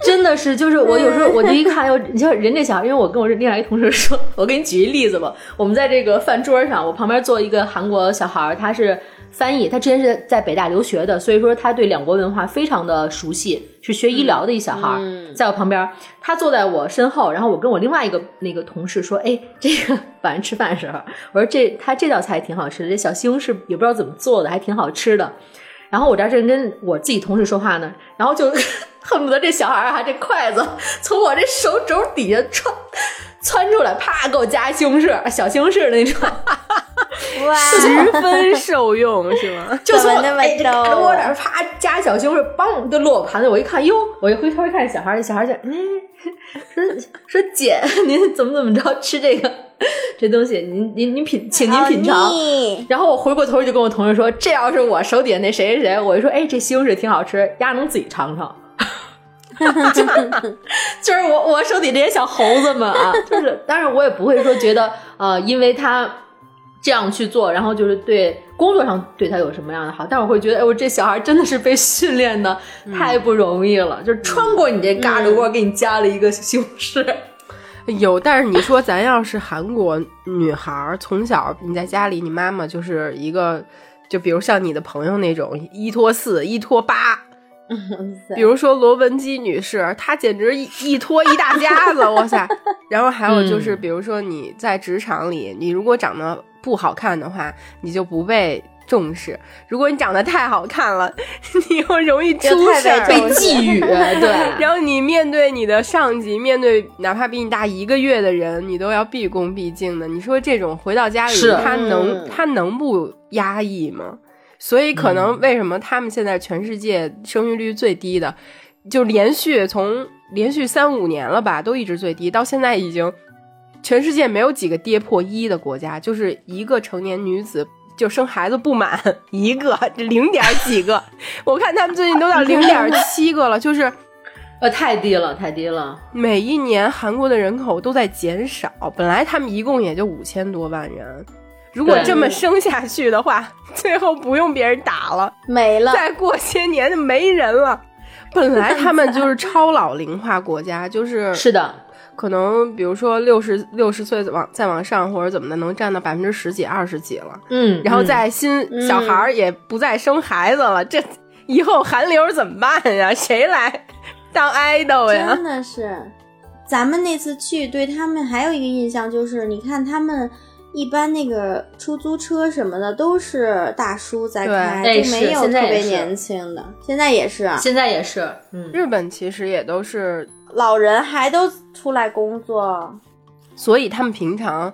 真的是，就是我有时候我就一看，我你知道人这小孩，因为我跟我另外一同事说，我给你举一例子吧。我们在这个饭桌上，我旁边坐一个韩国小孩，他是翻译，他之前是在北大留学的，所以说他对两国文化非常的熟悉，是学医疗的一小孩，嗯、在我旁边，他坐在我身后，然后我跟我另外一个那个同事说，哎，这个晚上吃饭的时候，我说这他这道菜挺好吃的，这小西红柿也不知道怎么做的，还挺好吃的。然后我这儿正跟我自己同事说话呢，然后就恨不得这小孩啊，这筷子从我这手肘底下窜窜出来，啪给我夹西红柿，小西红柿那种，哇，十分受用是吗？就从那么着我这儿啪夹小西红柿，嘣就落我盘子。我一看，哟，我一回头一看小孩，小孩就哎说说姐，您怎么怎么着吃这个？这东西您您您品，请您品尝。然后我回过头就跟我同事说，这要是我手底下那谁谁谁，我就说，哎，这西红柿挺好吃，丫能自己尝尝。就是我我手底这些小猴子们啊，就是，但是我也不会说觉得呃，因为他这样去做，然后就是对工作上对他有什么样的好，但我会觉得，哎，我这小孩真的是被训练的、嗯、太不容易了，就是穿过你这嘎吱窝，给你加了一个西红柿。有，但是你说咱要是韩国女孩，从小你在家里，你妈妈就是一个，就比如像你的朋友那种一拖四一拖八，比如说罗文姬女士，她简直一一拖一大家子，哇塞！然后还有就是，比如说你在职场里，你如果长得不好看的话，你就不被重视；如果你长得太好看了，你又容易出事儿，被寄予。对，然后你面对你的上级，面对哪怕比你大一个月的人，你都要毕恭毕敬的。你说这种回到家里，他能、嗯、他能不压抑吗？所以可能为什么他们现在全世界生育率最低的，嗯、就连续从连续三五年了吧，都一直最低，到现在已经全世界没有几个跌破一的国家，就是一个成年女子。就生孩子不满一个零点几个，我看他们最近都到零点七个了，就是，呃，太低了，太低了。每一年韩国的人口都在减少，本来他们一共也就五千多万人，如果这么生下去的话，最后不用别人打了，没了，再过些年就没人了。本来他们就是超老龄化国家，就是是的。可能比如说六十六十岁往再往上或者怎么的，能占到百分之十几二十几了。嗯，然后再新、嗯、小孩也不再生孩子了，嗯、这以后韩流怎么办呀？谁来当 idol 呀？真的是，咱们那次去对他们还有一个印象就是，你看他们一般那个出租车什么的都是大叔在开，就没有特别年轻的。现在也是，现在也是，嗯，日本其实也都是。老人还都出来工作，所以他们平常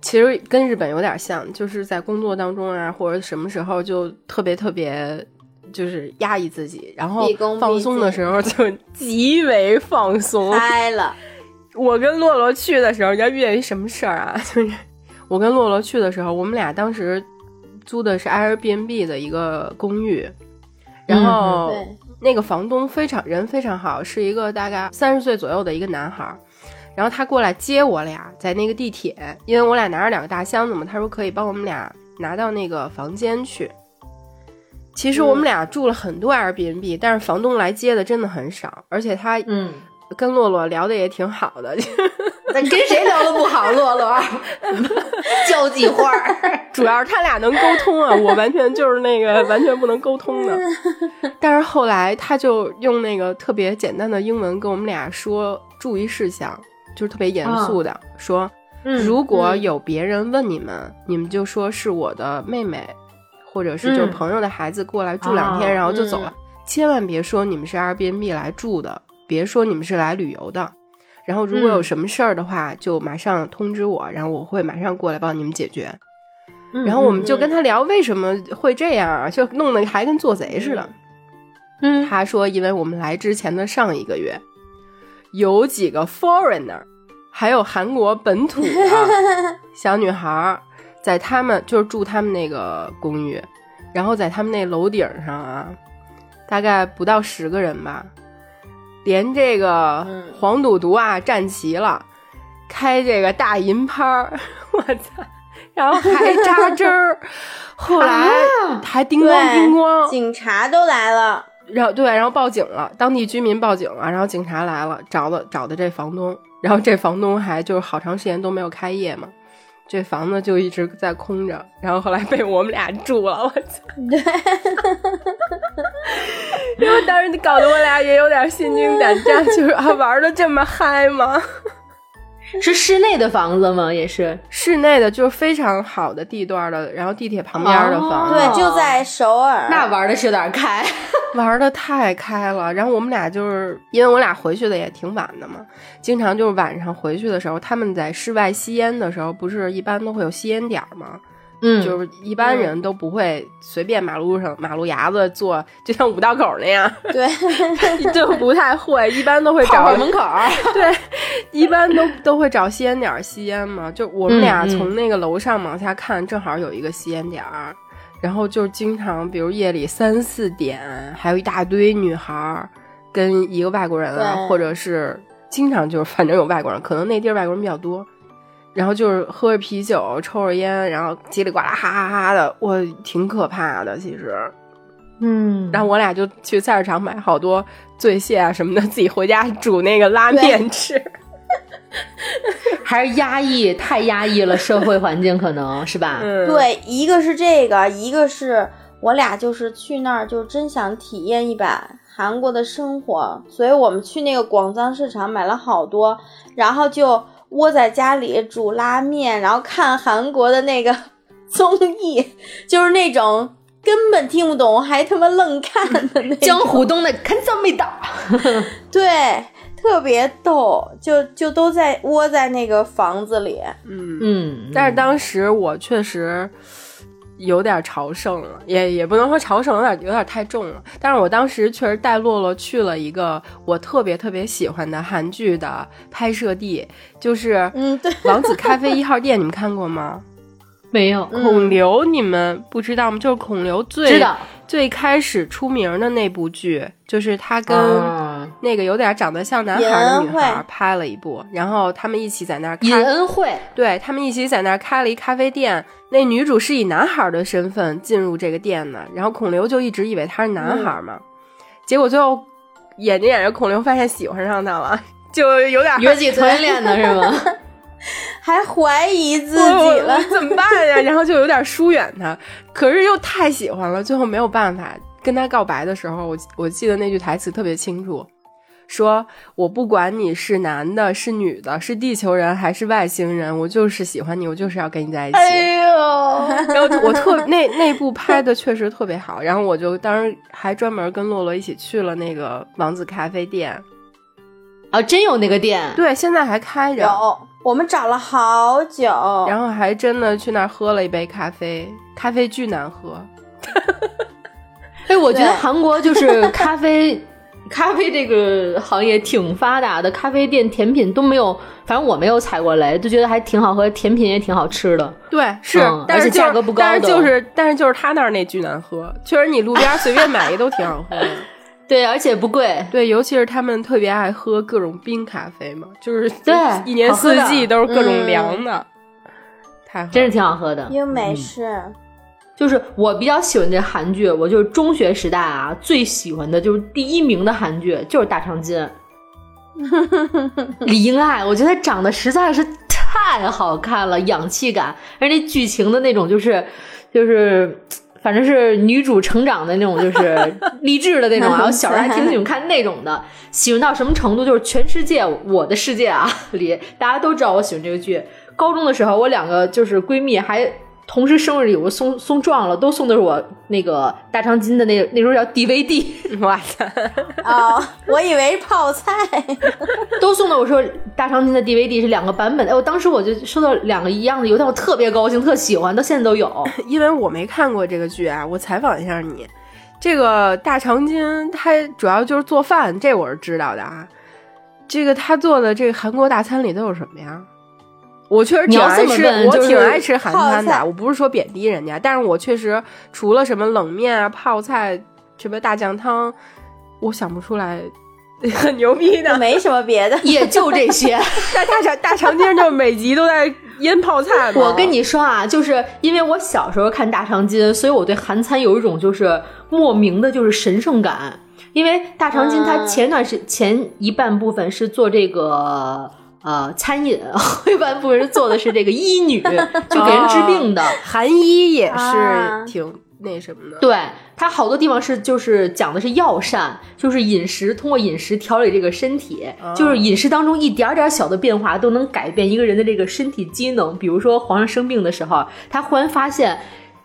其实跟日本有点像，就是在工作当中啊，或者什么时候就特别特别就是压抑自己，然后放松的时候就极为放松。开了，我跟洛洛去的时候，要遇见什么事儿啊？就是我跟洛洛去的时候，我们俩当时租的是 Airbnb 的一个公寓，然后、嗯、对。那个房东非常人非常好，是一个大概三十岁左右的一个男孩，然后他过来接我俩在那个地铁，因为我俩拿着两个大箱子嘛，他说可以帮我们俩拿到那个房间去。其实我们俩住了很多 Airbnb、嗯、但是房东来接的真的很少，而且他嗯跟洛洛聊的也挺好的。那、嗯、跟谁聊的不好？洛洛交际花，主要是他俩能沟通啊，我完全就是那个完全不能沟通的。但是后来他就用那个特别简单的英文跟我们俩说注意事项，就是特别严肃的、哦、说、嗯、如果有别人问你们、嗯、你们就说是我的妹妹或者是就朋友的孩子过来住两天、嗯、然后就走了、哦嗯、千万别说你们是 Airbnb 来住的，别说你们是来旅游的，然后如果有什么事儿的话、嗯、就马上通知我，然后我会马上过来帮你们解决、嗯、然后我们就跟他聊为什么会这样，就弄得还跟做贼似的、嗯、嗯，他说因为我们来之前的上一个月有几个 foreigner 还有韩国本土的小女孩在他们就是住他们那个公寓，然后在他们那楼顶上啊，大概不到十个人吧，连这个黄赌毒啊站齐了，开这个大银拍，我操，然后还扎针儿，后来还叮咣叮咣，警察都来了，然后对，然后报警了，当地居民报警了，然后警察来了，找了找的这房东，然后这房东还就是好长时间都没有开业嘛。这房子就一直在空着，然后后来被我们俩住了，我操！因为当时搞得我俩也有点心惊胆战，就是啊，玩的这么嗨吗？是室内的房子吗？也是室内的，就是非常好的地段的，然后地铁旁边的房子，哦、对，就在首尔。那玩的是有点开，玩的太开了。然后我们俩就是因为我俩回去的也挺晚的嘛，经常就是晚上回去的时候，他们在室外吸烟的时候，不是一般都会有吸烟点吗？嗯，就是一般人都不会随便马路上马路牙子坐，就像五道口那样，对，就不太会，一般都会找门口，对，一般都都会找吸烟点吸烟嘛。就我们俩从那个楼上往下看，正好有一个吸烟点，然后就经常比如夜里三四点，还有一大堆女孩跟一个外国人啊，或者是经常就是反正有外国人，可能那地儿外国人比较多。然后就是喝着啤酒抽着烟，然后叽里呱啦哈哈哈的，我挺可怕的其实。嗯，然后我俩就去菜市场买好多醉蟹啊什么的，自己回家煮那个拉面吃。还是压抑，太压抑了，社会环境可能是吧、嗯、对，一个是这个，一个是我俩就是去那儿就真想体验一把韩国的生活，所以我们去那个广藏市场买了好多，然后就窝在家里煮拉面，然后看韩国的那个综艺，就是那种根本听不懂还他妈愣看的那种江湖东的看这么大，对，特别逗，就就都在窝在那个房子里，嗯嗯。但是当时我确实有点朝圣了，也也不能说朝圣，有点有点太重了。但是我当时确实带洛洛去了一个我特别特别喜欢的韩剧的拍摄地，就是嗯，对，王子咖啡一号店，你们看过吗？没有。孔刘你们不知道吗？就是孔刘最最开始出名的那部剧，就是他跟那个有点长得像男孩的女孩拍了一部，然后他们一起在那儿开，尹恩惠，对，他们一起在那儿开了一咖啡店。那女主是以男孩的身份进入这个店的，然后孔刘就一直以为他是男孩嘛，嗯、结果最后眼睛眼着孔刘发现喜欢上他了，就有点有几团恋的是吗？还怀疑自己了，怎么办呀？然后就有点疏远他，可是又太喜欢了，最后没有办法。跟他告白的时候，我我记得那句台词特别清楚，说我不管你是男的是女的是地球人还是外星人，我就是喜欢你，我就是要跟你在一起。哎呦，然后我特那那部拍的确实特别好，然后我就当时还专门跟洛洛一起去了那个王子咖啡店。哦，真有那个店？对，现在还开着。有，我们找了好久，然后还真的去那儿喝了一杯咖啡，咖啡巨难喝。哎，我觉得韩国就是咖啡。咖啡这个行业挺发达的，咖啡店甜品都没有，反正我没有踩过雷，就觉得还挺好喝，甜品也挺好吃的。对，是，嗯、但是、就是、价格不高的。但是就是，但是就是他那儿那巨难喝，确实你路边随便买一都挺好喝的。对，而且不贵。对，尤其是他们特别爱喝各种冰咖啡嘛，就是对，一年四季都是各种凉的，嗯、太好了，真是挺好喝的。英美式。嗯，就是我比较喜欢这韩剧，我就是中学时代啊最喜欢的就是第一名的韩剧就是大长今。李英爱，我觉得她长得实在是太好看了，氧气感，而且剧情的那种就是就是反正是女主成长的那种，就是励志的那种然后小时候还听你们看那种的，喜欢到什么程度，就是全世界我的世界啊里大家都知道我喜欢这个剧。高中的时候我两个就是闺蜜还同时生日礼物送送撞了，都送的是我那个大长今的那那时候叫 D V D， 哇塞！哦，我以为泡菜，都送的我说大长今的 D V D 是两个版本的。哎，我当时我就收到两个一样的邮件，我特别高兴，特喜欢，到现在都有。因为我没看过这个剧啊，我采访一下你，这个大长今他主要就是做饭，这我是知道的啊。这个他做的这个韩国大餐里都有什么呀？我确实挺爱吃，我挺爱吃韩餐的，我不是说贬低人家，但是我确实除了什么冷面啊、泡菜、什么大酱汤，我想不出来很牛逼的，没什么别的，也就这些。但大长大长今就每集都在腌泡菜。我跟你说啊，就是因为我小时候看大长今，所以我对韩餐有一种就是莫名的就是神圣感。因为大长今它前段时、嗯、前一半部分是做这个呃餐饮，后一半部分是做的是这个医女，就给人治病的。哦、韩医也是挺。啊那什么的，对，它好多地方是就是讲的是药膳，就是饮食，通过饮食调理这个身体、哦、就是饮食当中一点点小的变化都能改变一个人的这个身体机能。比如说皇上生病的时候，他忽然发现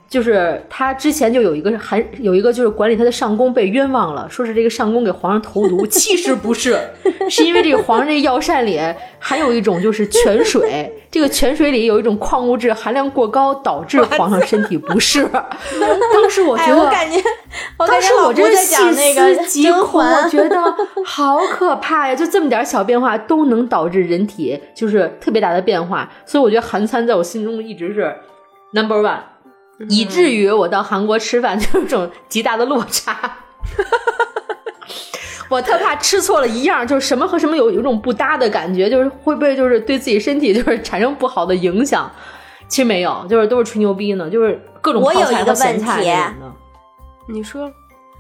就是他之前就有一个还有一个就是管理他的上宫被冤枉了，说是这个上宫给皇上投毒，其实不是，是因为这个皇上这个药膳里还有一种就是泉水，这个泉水里有一种矿物质含量过高，导致皇上身体不适。当时我觉得，哎、我感觉，我感觉当时我真是细思极恐，我觉得好可怕呀！就这么点小变化都能导致人体就是特别大的变化，所以我觉得韩餐在我心中一直是 number one。以至于我到韩国吃饭就有种极大的落差我特怕吃错了一样，就是什么和什么有有种不搭的感觉，就是会不会就是对自己身体就是产生不好的影响。其实没有，就是都是吹牛逼呢，就是各种泡菜和咸菜。我有一个问题，你说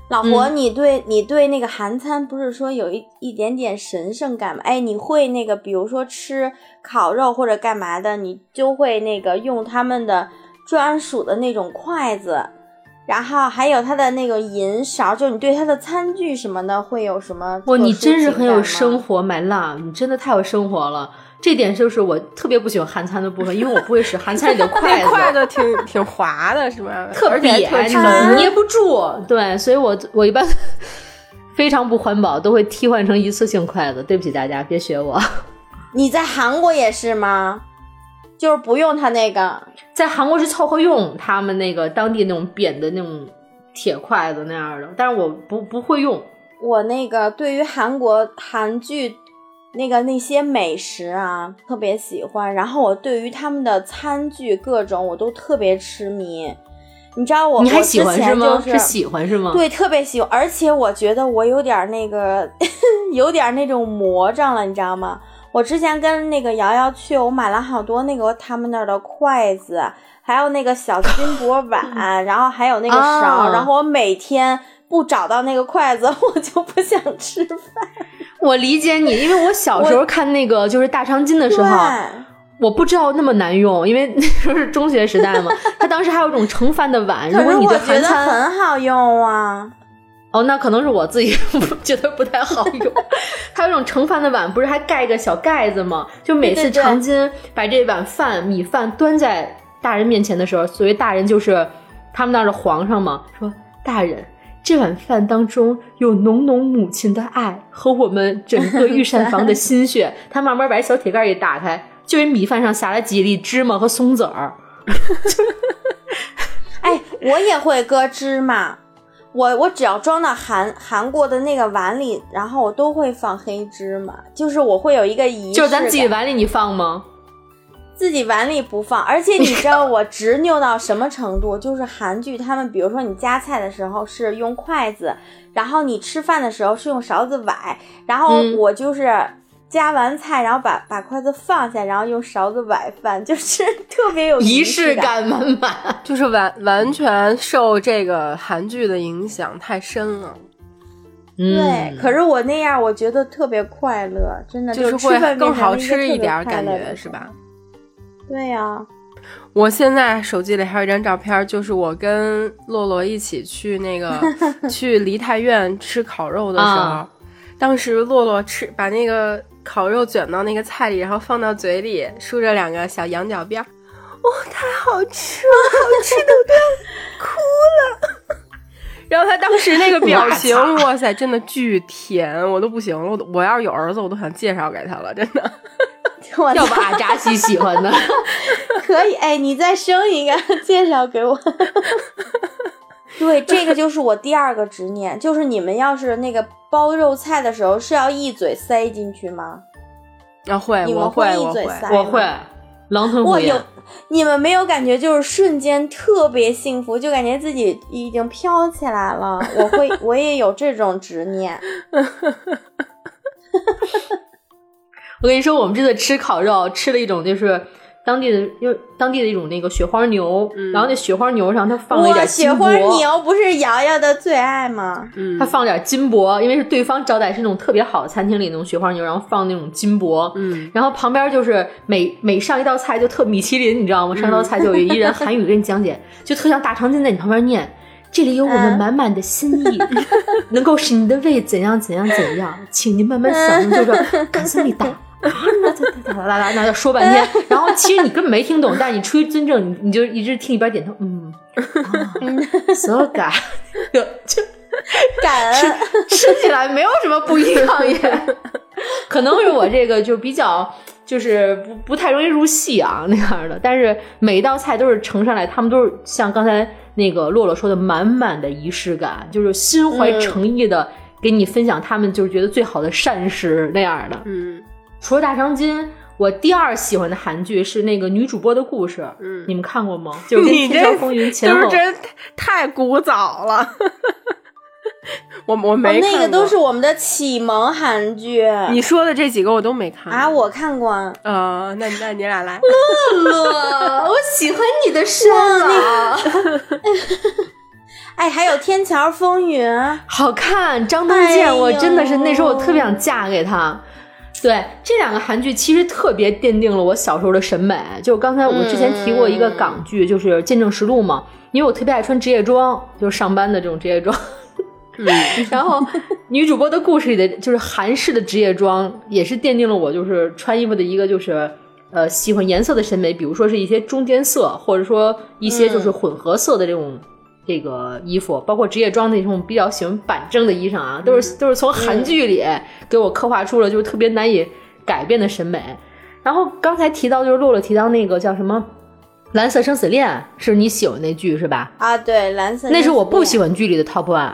老婆、嗯、你对你对那个韩餐不是说有一一点点神圣感吗？哎，你会那个比如说吃烤肉或者干嘛的，你就会那个用他们的专属的那种筷子，然后还有它的那个银勺，就你对它的餐具什么的会有什么？哇，你真是很有生活 my love， 你真的太有生活了。这点就是我特别不喜欢韩餐的部分，因为我不会使韩餐里的筷子，筷子挺挺滑的，是吧？特别捏不住，对，所以我我一般非常不环保，都会替换成一次性筷子。对不起大家，别学我。你在韩国也是吗？就是不用它那个，在韩国是凑合用他们那个当地那种扁的那种铁筷子那样的，但是我不不会用。我那个对于韩国韩剧那个那些美食啊特别喜欢，然后我对于他们的餐具各种我都特别痴迷。你知道我你还喜欢是吗？是喜欢是吗？对，特别喜欢，而且我觉得我有点那个有点那种魔障了，你知道吗？我之前跟那个瑶瑶去，我买了好多那个他们那儿的筷子，还有那个小金箔碗，然后还有那个勺、哦、然后我每天不找到那个筷子我就不想吃饭。我理解你，因为我小时候看那个就是大长今的时候，我不知道那么难用，因为那时候是中学时代嘛，他当时还有种盛饭的碗。如果你对韩餐很好用啊。哦，那可能是我自己觉得不太好用。还有这种盛饭的碗，不是还盖个小盖子吗？就每次长今把这碗饭米饭端在大人面前的时候，所谓大人就是他们那儿的皇上嘛，说大人，这碗饭当中有浓浓母亲的爱和我们整个御膳房的心血。他慢慢把小铁盖给打开，就给米饭上撒了几粒芝麻和松子儿。哎，我也会搁芝麻，我我只要装到韩韩国的那个碗里，然后我都会放黑芝麻，就是我会有一个仪式。就是咱自己碗里你放吗？自己碗里不放，而且你知道我执拗到什么程度？就是韩剧他们，比如说你夹菜的时候是用筷子，然后你吃饭的时候是用勺子崴，然后我就是。嗯，夹完菜然后把把筷子放下，然后用勺子崴饭，就是特别有仪式感满满。就是完完全受这个韩剧的影响太深了。嗯、对，可是我那样我觉得特别快乐，真的就是会更好吃一点感觉，是吧？对呀、啊。我现在手机里还有一张照片，就是我跟洛洛一起去那个去梨泰院吃烤肉的时候。啊，当时洛洛吃把那个烤肉卷到那个菜里，然后放到嘴里，梳着两个小羊角辫，哦，太好吃了，好吃的我都要哭了。然后他当时那个表情，哇塞，真的巨甜，我都不行了，我要是有儿子，我都想介绍给他了，真的。要不阿扎西喜欢的，可以，哎，你再生一个，介绍给我。对，这个就是我第二个执念，就是你们要是那个包肉菜的时候是要一嘴塞进去吗？啊会，你们会一嘴塞吗？我会，狼吞虎咽。你们没有感觉就是瞬间特别幸福，就感觉自己已经飘起来了？我会，我也有这种执念。我跟你说，我们这次吃烤肉吃了一种就是当地的又当地的一种那个雪花牛、嗯、然后那雪花牛上它放了一点金箔。哇，雪花牛不是瑶瑶的最爱吗？嗯，它放点金箔，因为是对方招待是那种特别好的餐厅里那种雪花牛，然后放那种金箔。嗯，然后旁边就是每每上一道菜就特米其林，你知道吗？上一道菜就有一人韩语给你讲解、嗯、就特像大长今在你旁边念，这里有我们满满的心意、嗯、能够使你的胃怎样怎样怎样，请您慢慢享受，就是感谢你大那就说半天，然后其实你根本没听懂，但你出于尊重，你就一直听一边点头，嗯，啊，so good， 就感恩，吃起来没有什么不一样耶，可能是我这个就比较就是不不太容易入戏啊那样的，但是每一道菜都是盛上来，他们都是像刚才那个洛洛说的，满满的仪式感，就是心怀诚意的给你分享他们就是觉得最好的膳食那样的，嗯。除了大长今，我第二喜欢的韩剧是那个女主播的故事，嗯，你们看过吗？就是跟天上风云前后，你这就是真太古早了。我我没看过、哦、那个都是我们的启蒙韩剧。你说的这几个我都没看过啊，我看过啊。呃，那那你俩来。乐乐，我喜欢你的声啊。哎，还有《天桥风云》，好看，张东健、哎，我真的是那时候我特别想嫁给他。对，这两个韩剧其实特别奠定了我小时候的审美，就刚才我之前提过一个港剧、嗯、就是《见证实录》嘛，因为我特别爱穿职业装，就是上班的这种职业装、嗯、然后女主播的故事里的就是韩式的职业装也是奠定了我就是穿衣服的一个就是呃喜欢颜色的审美，比如说是一些中间色或者说一些就是混合色的这种、嗯这个衣服，包括职业装那种比较喜欢板正的衣裳啊，都是都是从韩剧里给我刻画出了就是特别难以改变的审美。然后刚才提到就是洛洛提到那个叫什么蓝色生死恋，是你喜欢那剧是吧？啊对，蓝色那是我不喜欢剧里的 top one。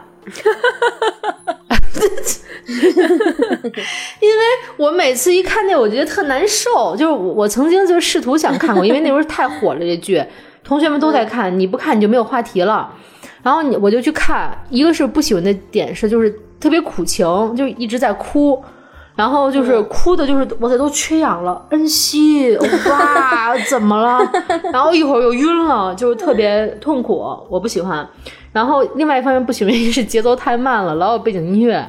因为我每次一看那我觉得特难受，就是 我, 我曾经就试图想看过，因为那时候太火了这剧，同学们都在看，你不看你就没有话题了。然后我就去看，一个是不喜欢的点是就是特别苦情，就一直在哭，然后就是哭的就是我都缺氧了，恩熙哇怎么了，然后一会儿又晕了，就是特别痛苦，我不喜欢。然后另外一方面不喜欢是节奏太慢了，老有背景音乐，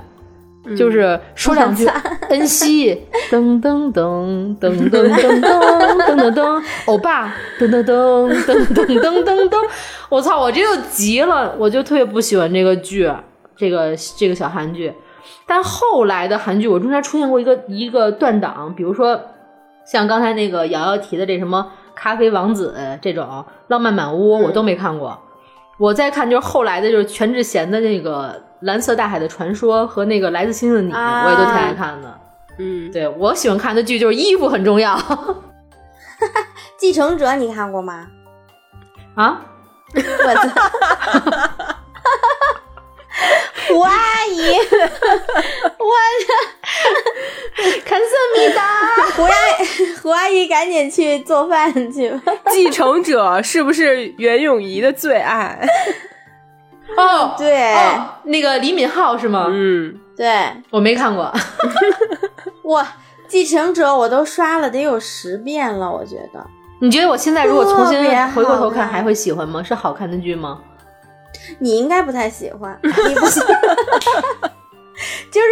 就是说两句恩熙噔噔噔噔噔噔噔噔噔欧巴噔噔噔噔噔噔噔噔，我操我这就急了，我就特别不喜欢这个剧，这个这个小韩剧。但后来的韩剧我中间出现过一个一个断档，比如说像刚才那个瑶瑶提的这什么咖啡王子这种浪漫满屋我都没看过。我在看就是后来的就是全智贤的那个蓝色大海的传说和那个来自星星的你、啊、我也都挺爱看的。嗯，对，我喜欢看的剧就是衣服很重要。继承者你看过吗？啊我操胡阿姨我操看什么的胡阿胡阿姨赶紧去做饭去吧。继承者是不是袁咏仪的最爱？哦，对哦，那个李敏镐是吗？嗯，对，我没看过。我继承者我都刷了得有十遍了，我觉得。你觉得我现在如果重新回过头看，还会喜欢吗？是好看的剧吗？你应该不太喜欢，你不喜欢。就是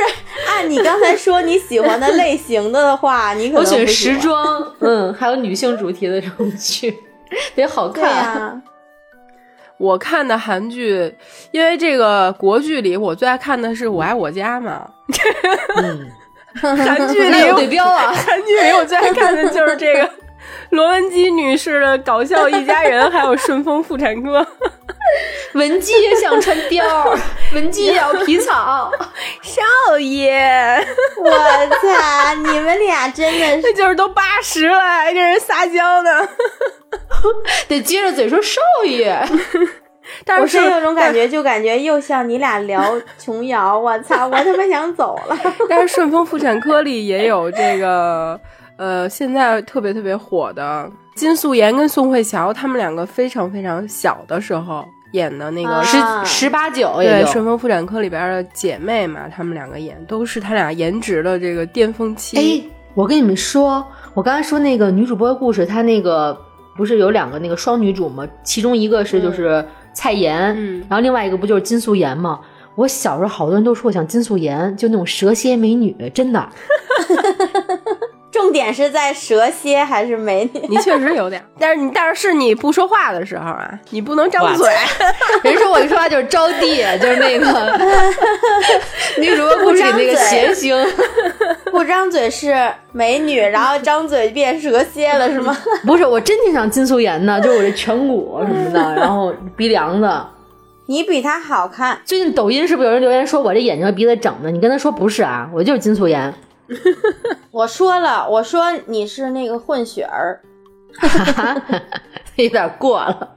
按你刚才说你喜欢的类型的话，你可能不喜欢。我选时装，嗯，还有女性主题的这种剧，得好看。对啊，我看的韩剧，因为这个国剧里我最爱看的是《我爱我家》嘛。嗯、韩剧里有对标啊，韩剧里我最爱看的就是这个罗文姬女士的《搞笑一家人》，还有《顺风妇产科》。文姬也想穿貂，文姬也要皮草。少爷，我操，你们俩真的是，就是都八十了，还跟人撒娇呢。得接着嘴说少爷。但是我是有种感觉，就感觉又像你俩聊琼瑶，我操，我他妈想走了。但是顺丰妇产科里也有这个，呃，现在特别特别火的金素妍跟宋慧乔，他们两个非常非常小的时候演的那个十八九，对，顺丰妇产科里边的姐妹嘛，他们两个演都是他俩颜值的这个巅峰期。哎，我跟你们说，我刚才说那个女主播的故事，她那个不是有两个那个双女主吗？其中一个是就是蔡妍，嗯，然后另外一个不就是金素妍吗？我小时候好多人都说我像金素妍，就那种蛇蝎美女，真的。重点是在蛇蝎还是美女？你确实有点，但是你但是你不说话的时候啊，你不能张嘴。人说我一说话就是招弟，就是那个女主播故事里那个谐星，不张嘴是美女，然后张嘴变蛇蝎了是吗？不是，我真挺像金素妍的，就是我这颧骨什么的，然后鼻梁子。你比她好看。最近抖音是不是有人留言说我这眼睛和鼻子整的？你跟他说不是啊，我就是金素妍。我说了，我说你是那个混血儿，有点过了，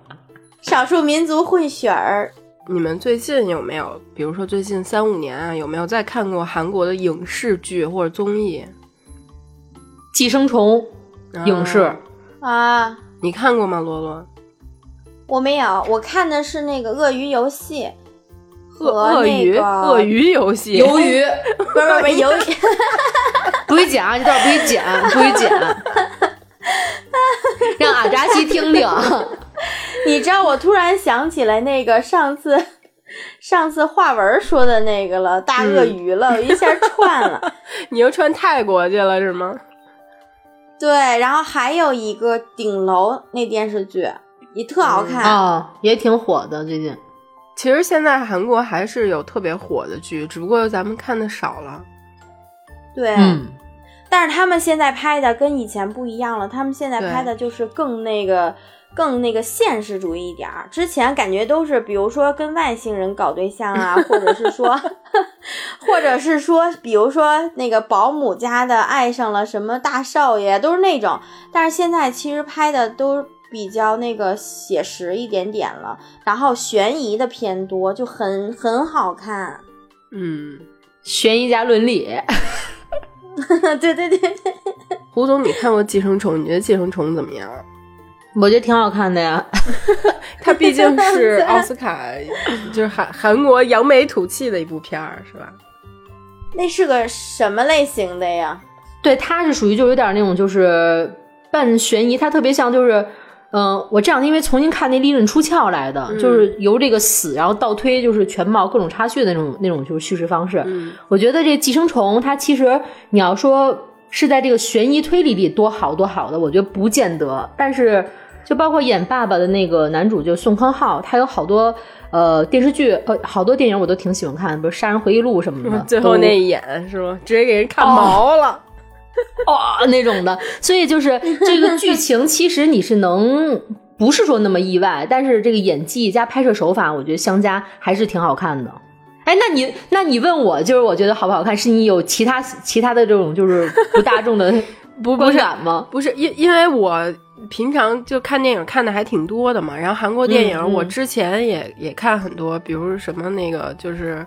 少数民族混血儿。你们最近有没有，比如说最近三五年啊，有没有再看过韩国的影视剧或者综艺？寄生虫影视啊，你看过吗？罗罗，我没有，我看的是那个《鳄鱼游戏》。鳄鱼，鳄鱼游戏，鱿鱼，不不不，鱿鱼，不许讲，这段不许讲，不许讲，让阿扎西听听。你知道，我突然想起来那个上次上次话文说的那个了，大鳄鱼了，嗯、我一下串了。你又串泰国去了是吗？对，然后还有一个顶楼那电视剧也特好看、嗯哦、也挺火的最近。其实现在韩国还是有特别火的剧，只不过咱们看的少了。对、嗯、但是他们现在拍的跟以前不一样了，他们现在拍的就是更那个更那个现实主义一点。之前感觉都是比如说跟外星人搞对象啊，或者是说或者是说比如说那个保姆家的爱上了什么大少爷，都是那种。但是现在其实拍的都比较那个写实一点点了，然后悬疑的偏多，就很很好看。嗯，悬疑加伦理。对对对对。胡总，你看过《寄生虫》，你觉得《寄生虫》怎么样？我觉得挺好看的呀。它毕竟是奥斯卡，就是韩韩国扬眉吐气的一部片儿，是吧？那是个什么类型的呀？对，它是属于就有点那种就是半悬疑，它特别像就是。嗯、呃，我这两天因为重新看那利刃出鞘来的、嗯，就是由这个死然后倒推就是全貌各种插叙的那种那种就是叙事方式、嗯。我觉得这寄生虫它其实你要说是在这个悬疑推理里多好多好的，我觉得不见得。但是就包括演爸爸的那个男主就宋康昊，他有好多呃电视剧呃好多电影我都挺喜欢看，比如《杀人回忆录》什么的。最后那一眼是吗？直接给人看毛了。哦哦，那种的，所以就是这个剧情，其实你是能不是说那么意外，但是这个演技加拍摄手法，我觉得相加还是挺好看的。哎，那你那你问我，就是我觉得好不好看，是你有其他其他的这种就是不大众的观感吗？不是，因因为我平常就看电影看的还挺多的嘛，然后韩国电影我之前也、嗯、也看很多，比如什么那个就是。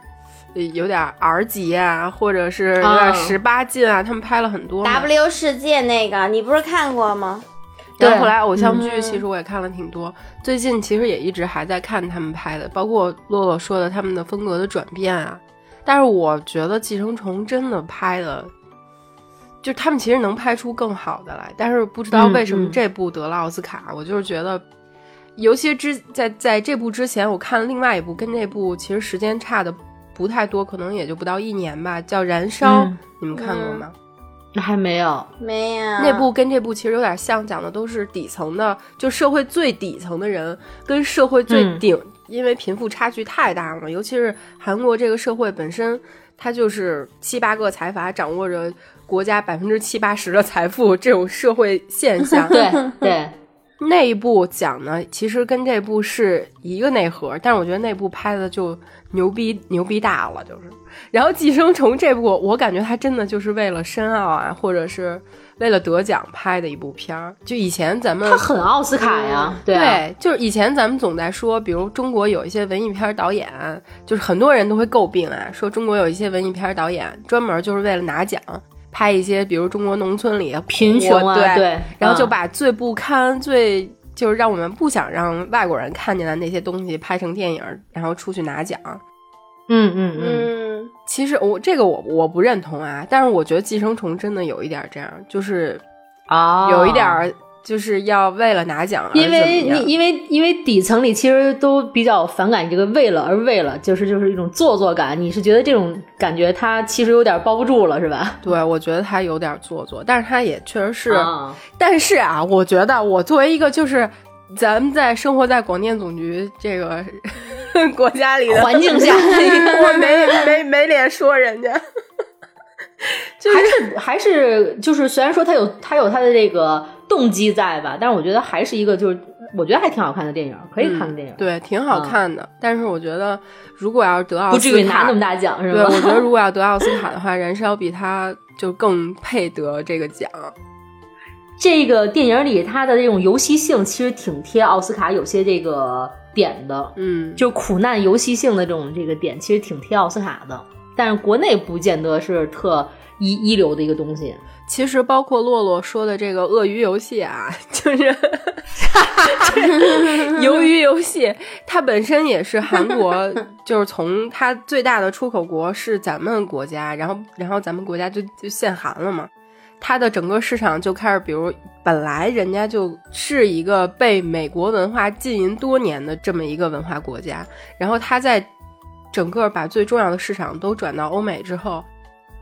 有点 R 级啊，或者是有点十八禁啊、哦，他们拍了很多。W 世界那个你不是看过吗？对，后来偶像剧其实我也看了挺多、嗯，最近其实也一直还在看他们拍的，包括洛洛说的他们的风格的转变啊。但是我觉得《寄生虫》真的拍的，就他们其实能拍出更好的来，但是不知道为什么这部得了奥斯卡，嗯、我就是觉得。尤其之在在这部之前，我看另外一部跟这部其实时间差的。不太多，可能也就不到一年吧，叫《燃烧》、嗯、你们看过吗？还没有，没有。那部跟这部其实有点像，讲的都是底层的，就社会最底层的人跟社会最顶、嗯、因为贫富差距太大了，尤其是韩国这个社会本身它就是七八个财阀掌握着国家百分之七八十的财富，这种社会现象。对对，那一部讲呢其实跟这部是一个内核，但是我觉得那部拍的就牛逼牛逼大了，就是然后寄生虫这部我感觉它真的就是为了深奥啊或者是为了得奖拍的一部片儿。就以前咱们它很奥斯卡呀、嗯、对、啊、对，就是以前咱们总在说比如中国有一些文艺片导演，就是很多人都会诟病啊，说中国有一些文艺片导演专门就是为了拿奖拍一些比如中国农村里贫穷啊， 对, 对，然后就把最不堪、嗯、最就是让我们不想让外国人看见的那些东西拍成电影，然后出去拿奖。嗯嗯 嗯, 嗯，其实我这个我我不认同啊，但是我觉得《寄生虫》真的有一点这样，就是啊，有一点就是要为了拿奖而怎么样，因为因为因为底层里其实都比较反感这个为了而为了，就是就是一种做作感。你是觉得这种感觉它其实有点包不住了，是吧？对，我觉得它有点做作，但是它也确实是、嗯、但是啊，我觉得我作为一个就是咱们在生活在广电总局这个国家里的环境下我没没没脸说人家就是、还是还是就是虽然说它有它有它的这个动机在吧，但是我觉得还是一个就是我觉得还挺好看的电影，可以看的电影、嗯、对，挺好看的、嗯、但是我觉得如果要得奥斯卡不至于拿那么大奖是吧？对，我觉得如果要得奥斯卡的话燃烧比它就更配得这个奖。这个电影里它的这种游戏性其实挺贴奥斯卡有些这个点的，嗯，就苦难游戏性的这种这个点其实挺贴奥斯卡的，但是国内不见得是特一一流的一个东西。其实包括洛洛说的这个鳄鱼游戏啊，就是鱿鱼游戏，它本身也是韩国就是从它最大的出口国是咱们国家，然后然后咱们国家就就限韩了嘛，它的整个市场就开始比如本来人家就是一个被美国文化浸淫多年的这么一个文化国家，然后它在整个把最重要的市场都转到欧美之后，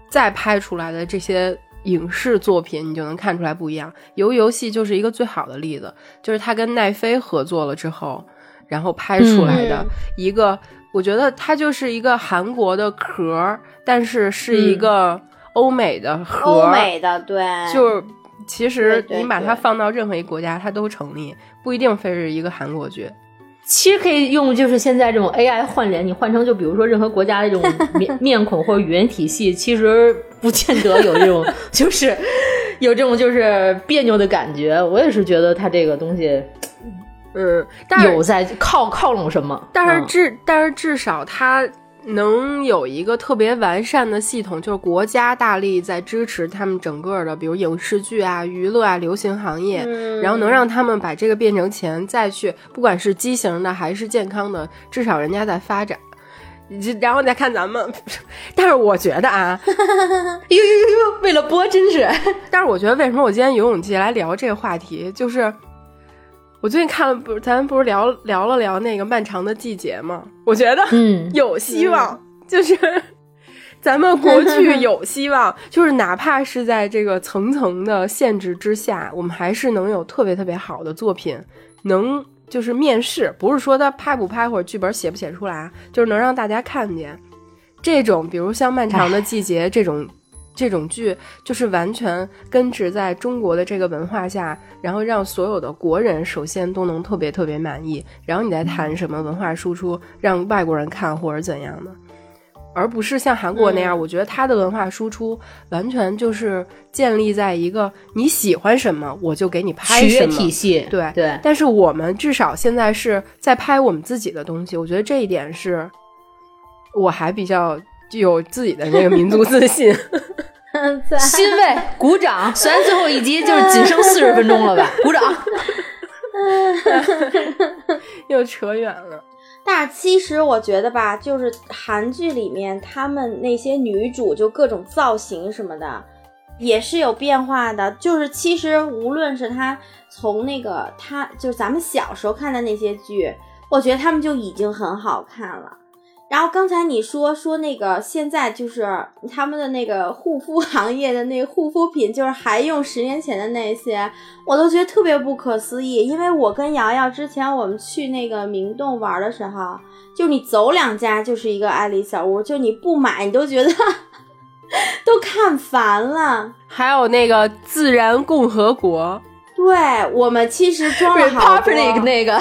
再拍出来的这些影视作品你就能看出来不一样。鱿鱼游戏就是一个最好的例子，就是他跟奈飞合作了之后然后拍出来的一个、嗯、我觉得它就是一个韩国的壳，但是是一个欧美的核、嗯、欧美的，对，就是其实你把它放到任何一个国家它都成立，不一定非是一个韩国剧。其实可以用就是现在这种 A I 换脸，你换成就比如说任何国家的这种 面, 面孔或者语言体系，其实不见得有这种就是有这种就是别扭的感觉。我也是觉得它这个东西呃有在靠靠拢什么，但是至、嗯、但是至少它能有一个特别完善的系统，就是国家大力在支持他们整个的比如影视剧啊娱乐啊流行行业、嗯、然后能让他们把这个变成钱再去不管是畸形的还是健康的，至少人家在发展，然后再看咱们。但是我觉得啊呦呦呦，为了播真是但是我觉得为什么我今天有勇气来聊这个话题，就是我最近看了不，咱们不是聊聊了聊那个漫长的季节吗？我觉得有希望、嗯、就是咱们国剧有希望就是哪怕是在这个层层的限制之下，我们还是能有特别特别好的作品能就是面世，不是说他拍不拍或者剧本写不写出来，就是能让大家看见这种比如像漫长的季节这种这种剧就是完全根植在中国的这个文化下，然后让所有的国人首先都能特别特别满意，然后你再谈什么文化输出让外国人看或者怎样的，而不是像韩国那样、嗯、我觉得他的文化输出完全就是建立在一个你喜欢什么我就给你拍什么体系，对对。但是我们至少现在是在拍我们自己的东西，我觉得这一点是我还比较有自己的那个民族自信欣慰鼓掌。虽然最后一集就是仅剩四十分钟了吧，鼓掌又扯远了。但是其实我觉得吧，就是韩剧里面他们那些女主就各种造型什么的也是有变化的，就是其实无论是她从那个她就是咱们小时候看的那些剧，我觉得他们就已经很好看了。然后刚才你说说那个现在就是他们的那个护肤行业的那个护肤品就是还用十年前的那些，我都觉得特别不可思议。因为我跟瑶瑶之前我们去那个明洞玩的时候，就你走两家就是一个爱丽小屋，就你不买你都觉得都看烦了。还有那个自然共和国对，我们其实装了好多 Republic 那个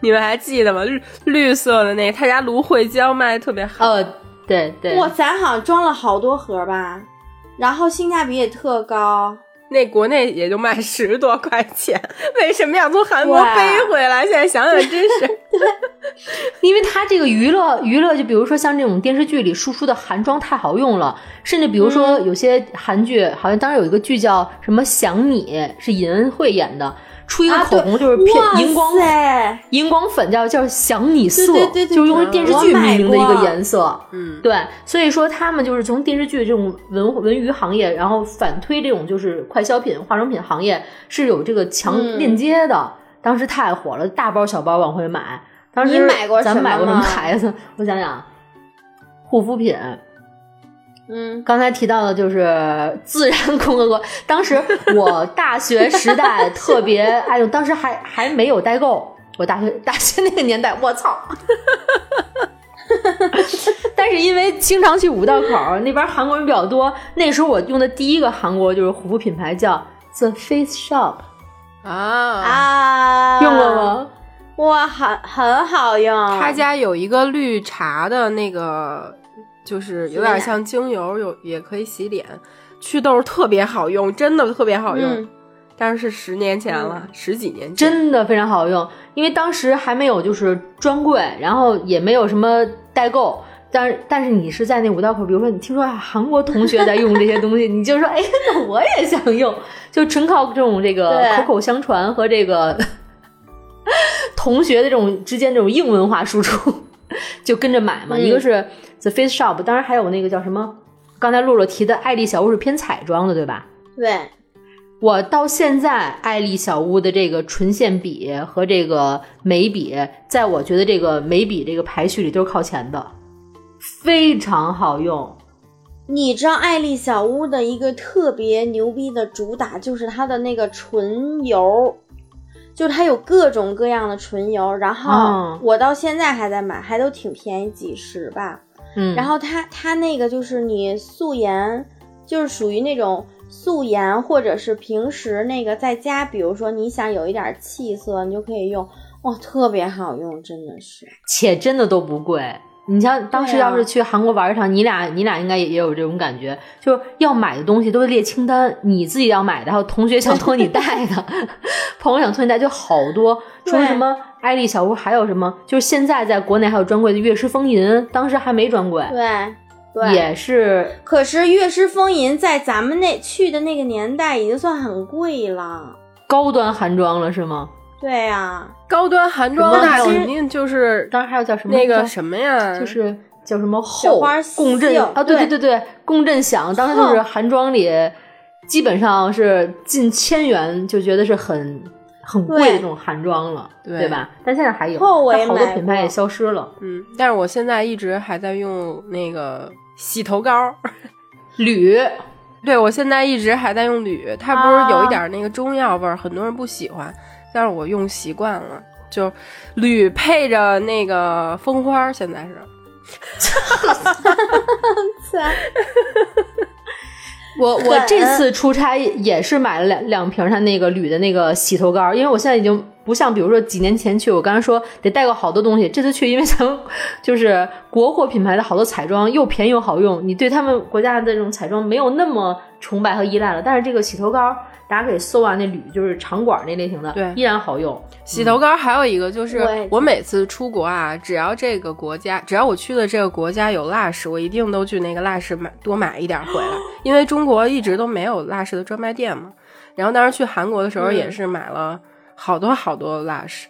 你们还记得吗？绿色的那个，他家芦荟胶卖特别好。哦，对对，我咱好像装了好多盒吧，然后性价比也特高，那国内也就卖十多块钱，为什么要从韩国背回来？现在想想真是因为它这个娱乐娱乐就比如说像这种电视剧里输出的韩妆太好用了，甚至比如说有些韩剧、嗯、好像当时有一个剧叫什么想你，是尹恩惠演的，出一个口红就是片、啊、荧光荧光粉叫叫想你色，对对对对，就是用电视剧命名的一个颜色。嗯，对，所以说他们就是从电视剧这种文文娱行业，然后反推这种就是快消品、化妆品行业是有这个强链接的。嗯、当时太火了，大包小包往回买。当时你买过什么？咱买过什么牌子？我想想，护肤品。嗯，刚才提到的就是自然共和国。当时我大学时代特别哎呦，当时还还没有代购，我大学大学那个年代，我操！但是因为经常去五道口那边韩国人比较多，那时候我用的第一个韩国就是护肤品牌叫 The Face Shop 啊啊，用了吗？哇，很很好用。他家有一个绿茶的那个。就是有点像精油，有也可以洗脸，祛痘特别好用，真的特别好用、嗯、但是十年前了、嗯、十几年前真的非常好用，因为当时还没有就是专柜，然后也没有什么代购，但但是你是在那五道口，比如说你听说韩国同学在用这些东西你就说哎，那我也想用，就纯靠这种这个口口相传和这个同学的这种之间这种硬文化输出就跟着买嘛、嗯、一个是The Face Shop， 当然还有那个叫什么，刚才洛洛提的爱丽小屋是偏彩妆的对吧？对，我到现在爱丽小屋的这个唇线笔和这个眉笔，在我觉得这个眉笔这个排序里都是靠前的，非常好用。你知道爱丽小屋的一个特别牛逼的主打就是它的那个唇油，就是它有各种各样的唇油，然后我到现在还在买、嗯、还都挺便宜，几十吧。嗯，然后它它那个就是你素颜，就是属于那种素颜，或者是平时那个在家，比如说你想有一点气色，你就可以用，哇，特别好用，真的是，且真的都不贵。你像当时要是去韩国玩一趟，啊、你俩你俩应该也也有这种感觉，就是要买的东西都是列清单，你自己要买的，还有同学想托你带的，朋友想托你带，就好多。除了什么爱丽小屋，还有什么？就是现在在国内还有专柜的《乐诗风吟》，当时还没专柜。对，对，也是。可是《乐诗风吟》在咱们那去的那个年代已经算很贵了，高端韩妆了是吗？对啊，高端韩妆那肯定就是，当然还有叫什么那个什么呀，就是叫什么后共振啊，对对对对，共振响，当时就是韩妆里基本上是近千元就觉得是很很贵的这种韩妆了， 对， 对吧？但现在还有，但好多品牌也消失了。嗯，但是我现在一直还在用那个洗头膏，吕。对，我现在一直还在用吕，它不是有一点那个中药味儿、啊，很多人不喜欢。但是我用习惯了，就铝配着那个蜂花，现在是我我这次出差也是买了两两瓶他那个铝的那个洗头膏，因为我现在已经不像比如说几年前去我刚才说得带过好多东西，这次去因为咱们就是国货品牌的好多彩妆又便宜又好用，你对他们国家的这种彩妆没有那么崇拜和依赖了，但是这个洗头膏大家可以搜啊，那铝就是长管那类型的，对，依然好用。洗头膏还有一个就是、嗯、我每次出国啊，只要这个国家只要我去的这个国家有Lush，我一定都去那个Lush买多买一点回来，因为中国一直都没有Lush的专卖店嘛。然后当时去韩国的时候也是买了好多好多Lush、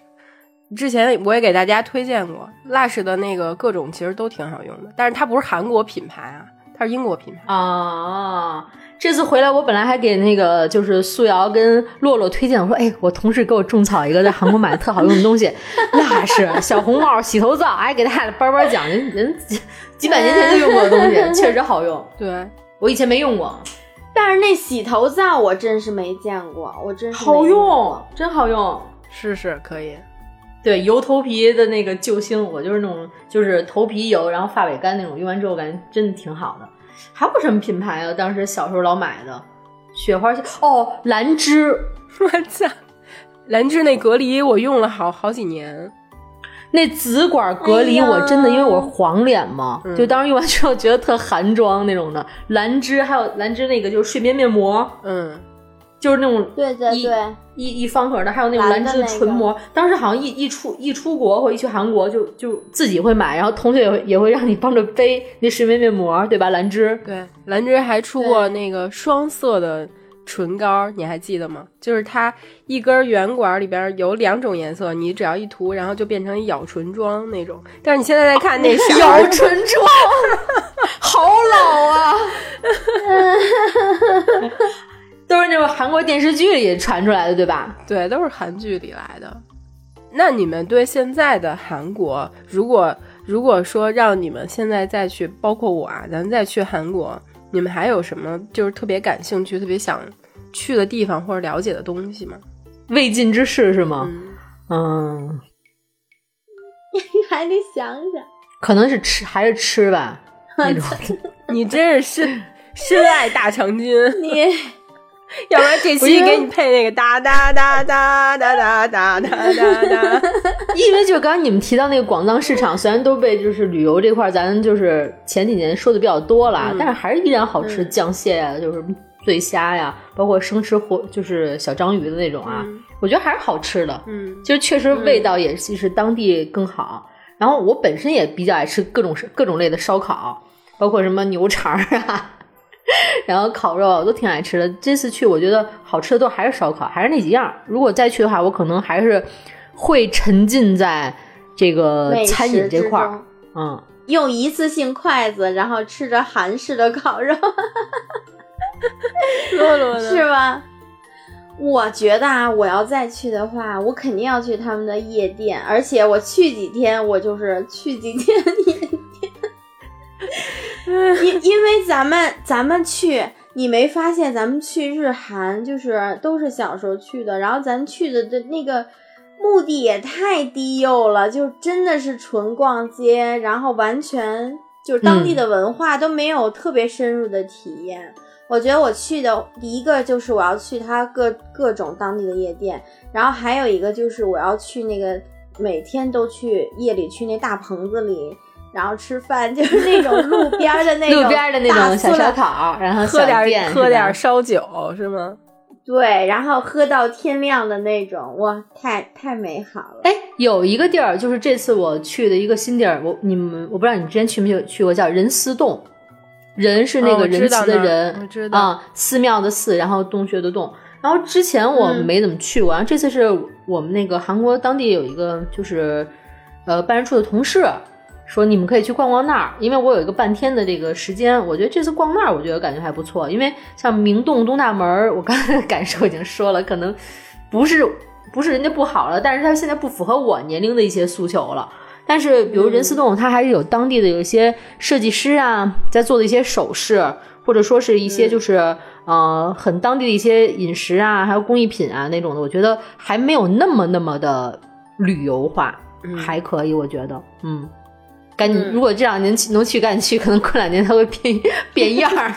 嗯、之前我也给大家推荐过Lush的那个各种其实都挺好用的，但是它不是韩国品牌啊，它是英国品牌啊。这次回来我本来还给那个就是素瑶跟洛洛推荐，我说哎，我同事给我种草一个在韩国买的特好用的东西那是小红帽洗头皂，哎，给大家叭叭讲，人几百年前就用过的东西确实好用，对，我以前没用过，但是那洗头皂我真是没见过，我真是好用，真好用，是是可以，对，油头皮的那个救星，我就是那种就是头皮油然后发尾干那种，用完之后感觉真的挺好的。还有什么品牌啊？当时小时候老买的，雪花哦，兰芝，我操，兰芝那隔离我用了好好几年，那紫管隔离我真的，因为我黄脸嘛、哎、就当时用完之后觉得特韩妆那种的、嗯、兰芝还有兰芝那个就是睡眠面膜，嗯，就是那种对对对一一方盒的，还有那种兰芝的唇膜、那个、当时好像一一出一出国或一去韩国就就自己会买，然后同学也会也会让你帮着背那睡眠面膜，对吧？兰芝对兰芝还出过那个双色的唇膏，你还记得吗？就是它一根圆管里边有两种颜色，你只要一涂然后就变成咬唇妆那种，但是你现在在看那啥咬唇妆好老啊都是那种韩国电视剧里传出来的，对吧？对，都是韩剧里来的。那你们对现在的韩国，如果如果说让你们现在再去，包括我啊，咱们再去韩国，你们还有什么就是特别感兴趣特别想去的地方或者了解的东西吗？未尽之事是吗？嗯，你、嗯、还得想想，可能是吃还是吃吧那种你真是深爱大长今你要不然这期给你配那个哒哒哒哒哒哒哒哒哒因为就刚刚你们提到那个广藏市场，虽然都被就是旅游这块咱就是前几年说的比较多了、嗯、但是还是依然好吃，酱蟹呀、啊嗯、就是醉虾呀、啊、包括生吃活就是小章鱼的那种啊、嗯、我觉得还是好吃的，嗯，就是确实味道也是当地更好、嗯、然后我本身也比较爱吃各种各种类的烧烤，包括什么牛肠啊然后烤肉都挺爱吃的，这次去我觉得好吃的都还是烧烤，还是那几样。如果再去的话，我可能还是会沉浸在这个餐饮这块儿，嗯，用一次性筷子，然后吃着韩式的烤肉，落落的是吧？我觉得啊，我要再去的话，我肯定要去他们的夜店，而且我去几天，我就是去几天夜店。因因为咱们咱们去，你没发现咱们去日韩就是都是小时候去的，然后咱去的的那个目的也太低幼了，就真的是纯逛街，然后完全就是当地的文化都没有特别深入的体验、嗯、我觉得我去的第一个就是我要去它各各种当地的夜店，然后还有一个就是我要去那个每天都去夜里去那大棚子里，然后吃饭，就是那种路边的那种路边的那种小烧烤，然后喝点喝点烧酒是吗？对，然后喝到天亮的那种，哇，太太美好了。哎，有一个地儿就是这次我去的一个新地儿，我你们我不知道你之前去没有去过，叫仁寺洞，仁是那个仁慈的人啊、哦嗯，寺庙的寺，然后洞穴的洞。然后之前我没怎么去过，嗯、然后这次是我们那个韩国当地有一个就是呃办事处的同事。说你们可以去逛逛那儿，因为我有一个半天的这个时间，我觉得这次逛那儿我觉得感觉还不错，因为像明洞东大门我刚才感受已经说了，可能不是不是人家不好了，但是它现在不符合我年龄的一些诉求了，但是比如仁寺洞它还是有当地的有一些设计师啊在做的一些首饰，或者说是一些就是、嗯、呃很当地的一些饮食啊还有工艺品啊那种的，我觉得还没有那么那么的旅游化、嗯、还可以，我觉得嗯赶紧，如果这两年能去赶紧去，可能过两年它会变变样儿。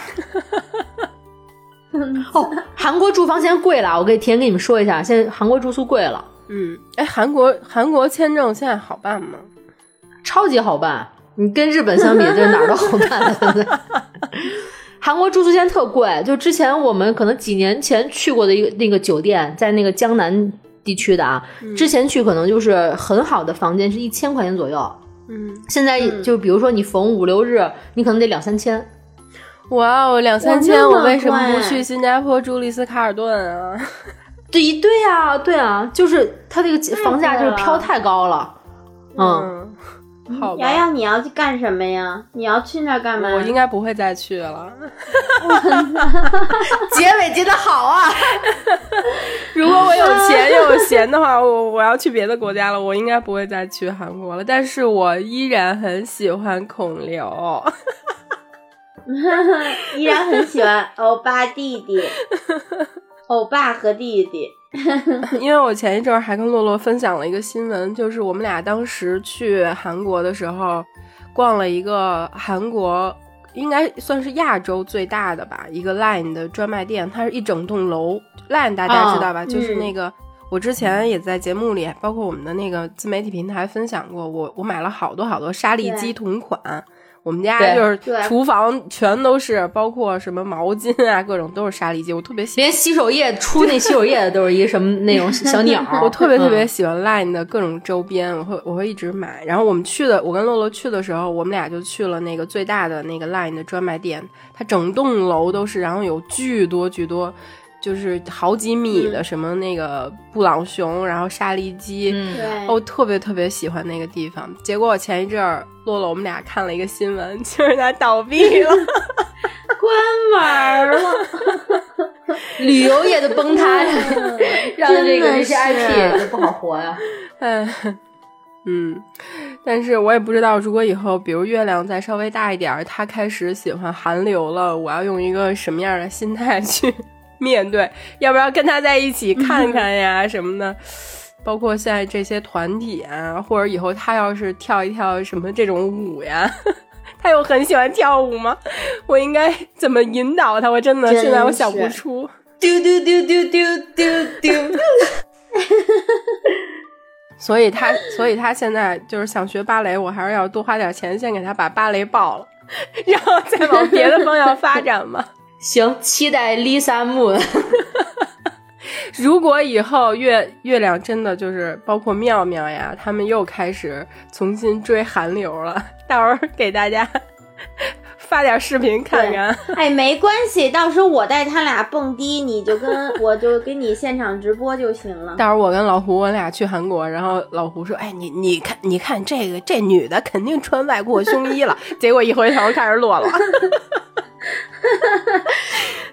哦，韩国住房现在贵了，我可以提前跟你们说一下，现在韩国住宿贵了。嗯，哎，韩国韩国签证现在好办吗？超级好办，你跟日本相比，这哪儿都好办了。韩国住宿现在特贵，就之前我们可能几年前去过的一个那个酒店，在那个江南地区的啊，之前去可能就是很好的房间是一千块钱左右。嗯，现在就比如说你逢五六日，嗯、你可能得两三千。哇哦，两三千！我为什么不去新加坡住丽思卡尔顿啊？对对啊，对啊，就是它这个房价就是飘太高了。嗯，嗯好吧。洋洋，你要去干什么呀？你要去那干嘛？我应该不会再去了。结尾结得好啊！如果我有钱又有闲的话，我我要去别的国家了，我应该不会再去韩国了，但是我依然很喜欢孔刘依然很喜欢欧巴弟弟欧巴和弟弟因为我前一阵还跟洛洛分享了一个新闻，就是我们俩当时去韩国的时候逛了一个韩国应该算是亚洲最大的吧，一个 LINE 的专卖店，它是一整栋楼，LINE 大家知道吧、哦、就是那个我之前也在节目里包括我们的那个自媒体平台分享过，我我买了好多好多沙粒机同款，我们家就是厨房全都是，包括什么毛巾啊各种都是沙粒机。我特别喜欢，连洗手液出那洗手液的都是一个什么那种小鸟我特别特别喜欢 LINE 的各种周边，我会我会一直买。然后我们去的，我跟洛洛去的时候，我们俩就去了那个最大的那个 LINE 的专卖店，它整栋楼都是，然后有巨多巨多就是好几米的什么那个布朗熊、嗯、然后沙粒鸡、嗯、哦，特别特别喜欢那个地方。结果前一阵儿洛洛我们俩看了一个新闻，就是它倒闭了关门了旅游业的崩塌让这个这些 I P 就不好活呀、啊、嗯嗯，但是我也不知道，如果以后比如月亮再稍微大一点，他开始喜欢韩流了，我要用一个什么样的心态去面对，要不要跟他在一起看看呀什么的、嗯、包括现在这些团体啊，或者以后他要是跳一跳什么这种舞呀他又很喜欢跳舞吗？我应该怎么引导他？我真的现在我想不出。丢丢丢丢丢丢丢所以他所以他现在就是想学芭蕾，我还是要多花点钱先给他把芭蕾报了，然后再往别的方向发展嘛行，期待 Lisa Moon 如果以后月月亮真的就是包括妙妙呀他们又开始重新追韩流了，到时候给大家发点视频看看。哎，没关系，到时候我带他俩蹦迪，你就跟我就跟你现场直播就行了。到时候我跟老胡我俩去韩国，然后老胡说：“哎，你你看你看这个这女的肯定穿外国胸衣了。”结果一回头开始落了。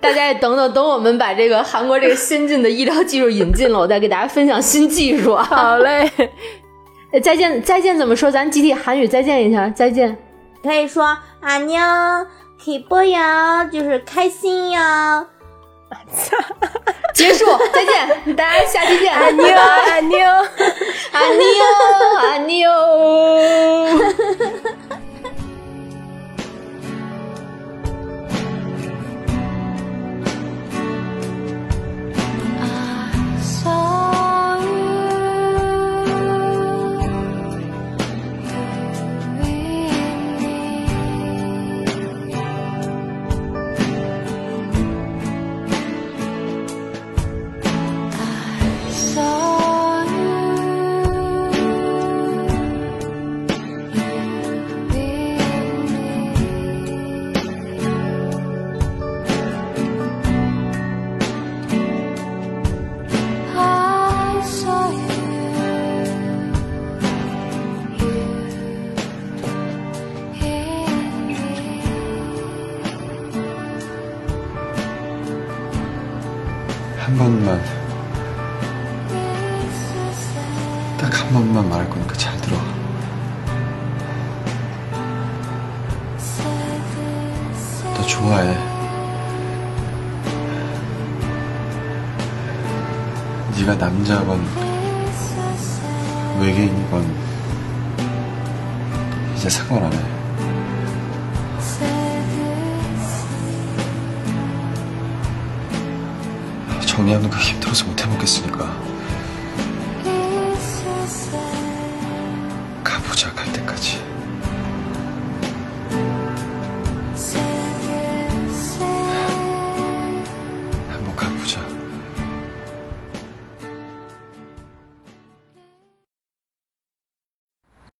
大家也等等，等我们把这个韩国这个先进的医疗技术引进了，我再给大家分享新技术。好嘞，再见再见怎么说？咱集体韩语再见一下，再见。可以说啊妞起播呀，就是开心呀。结束，再见，大家下期见。啊妞啊妞啊妞啊妞。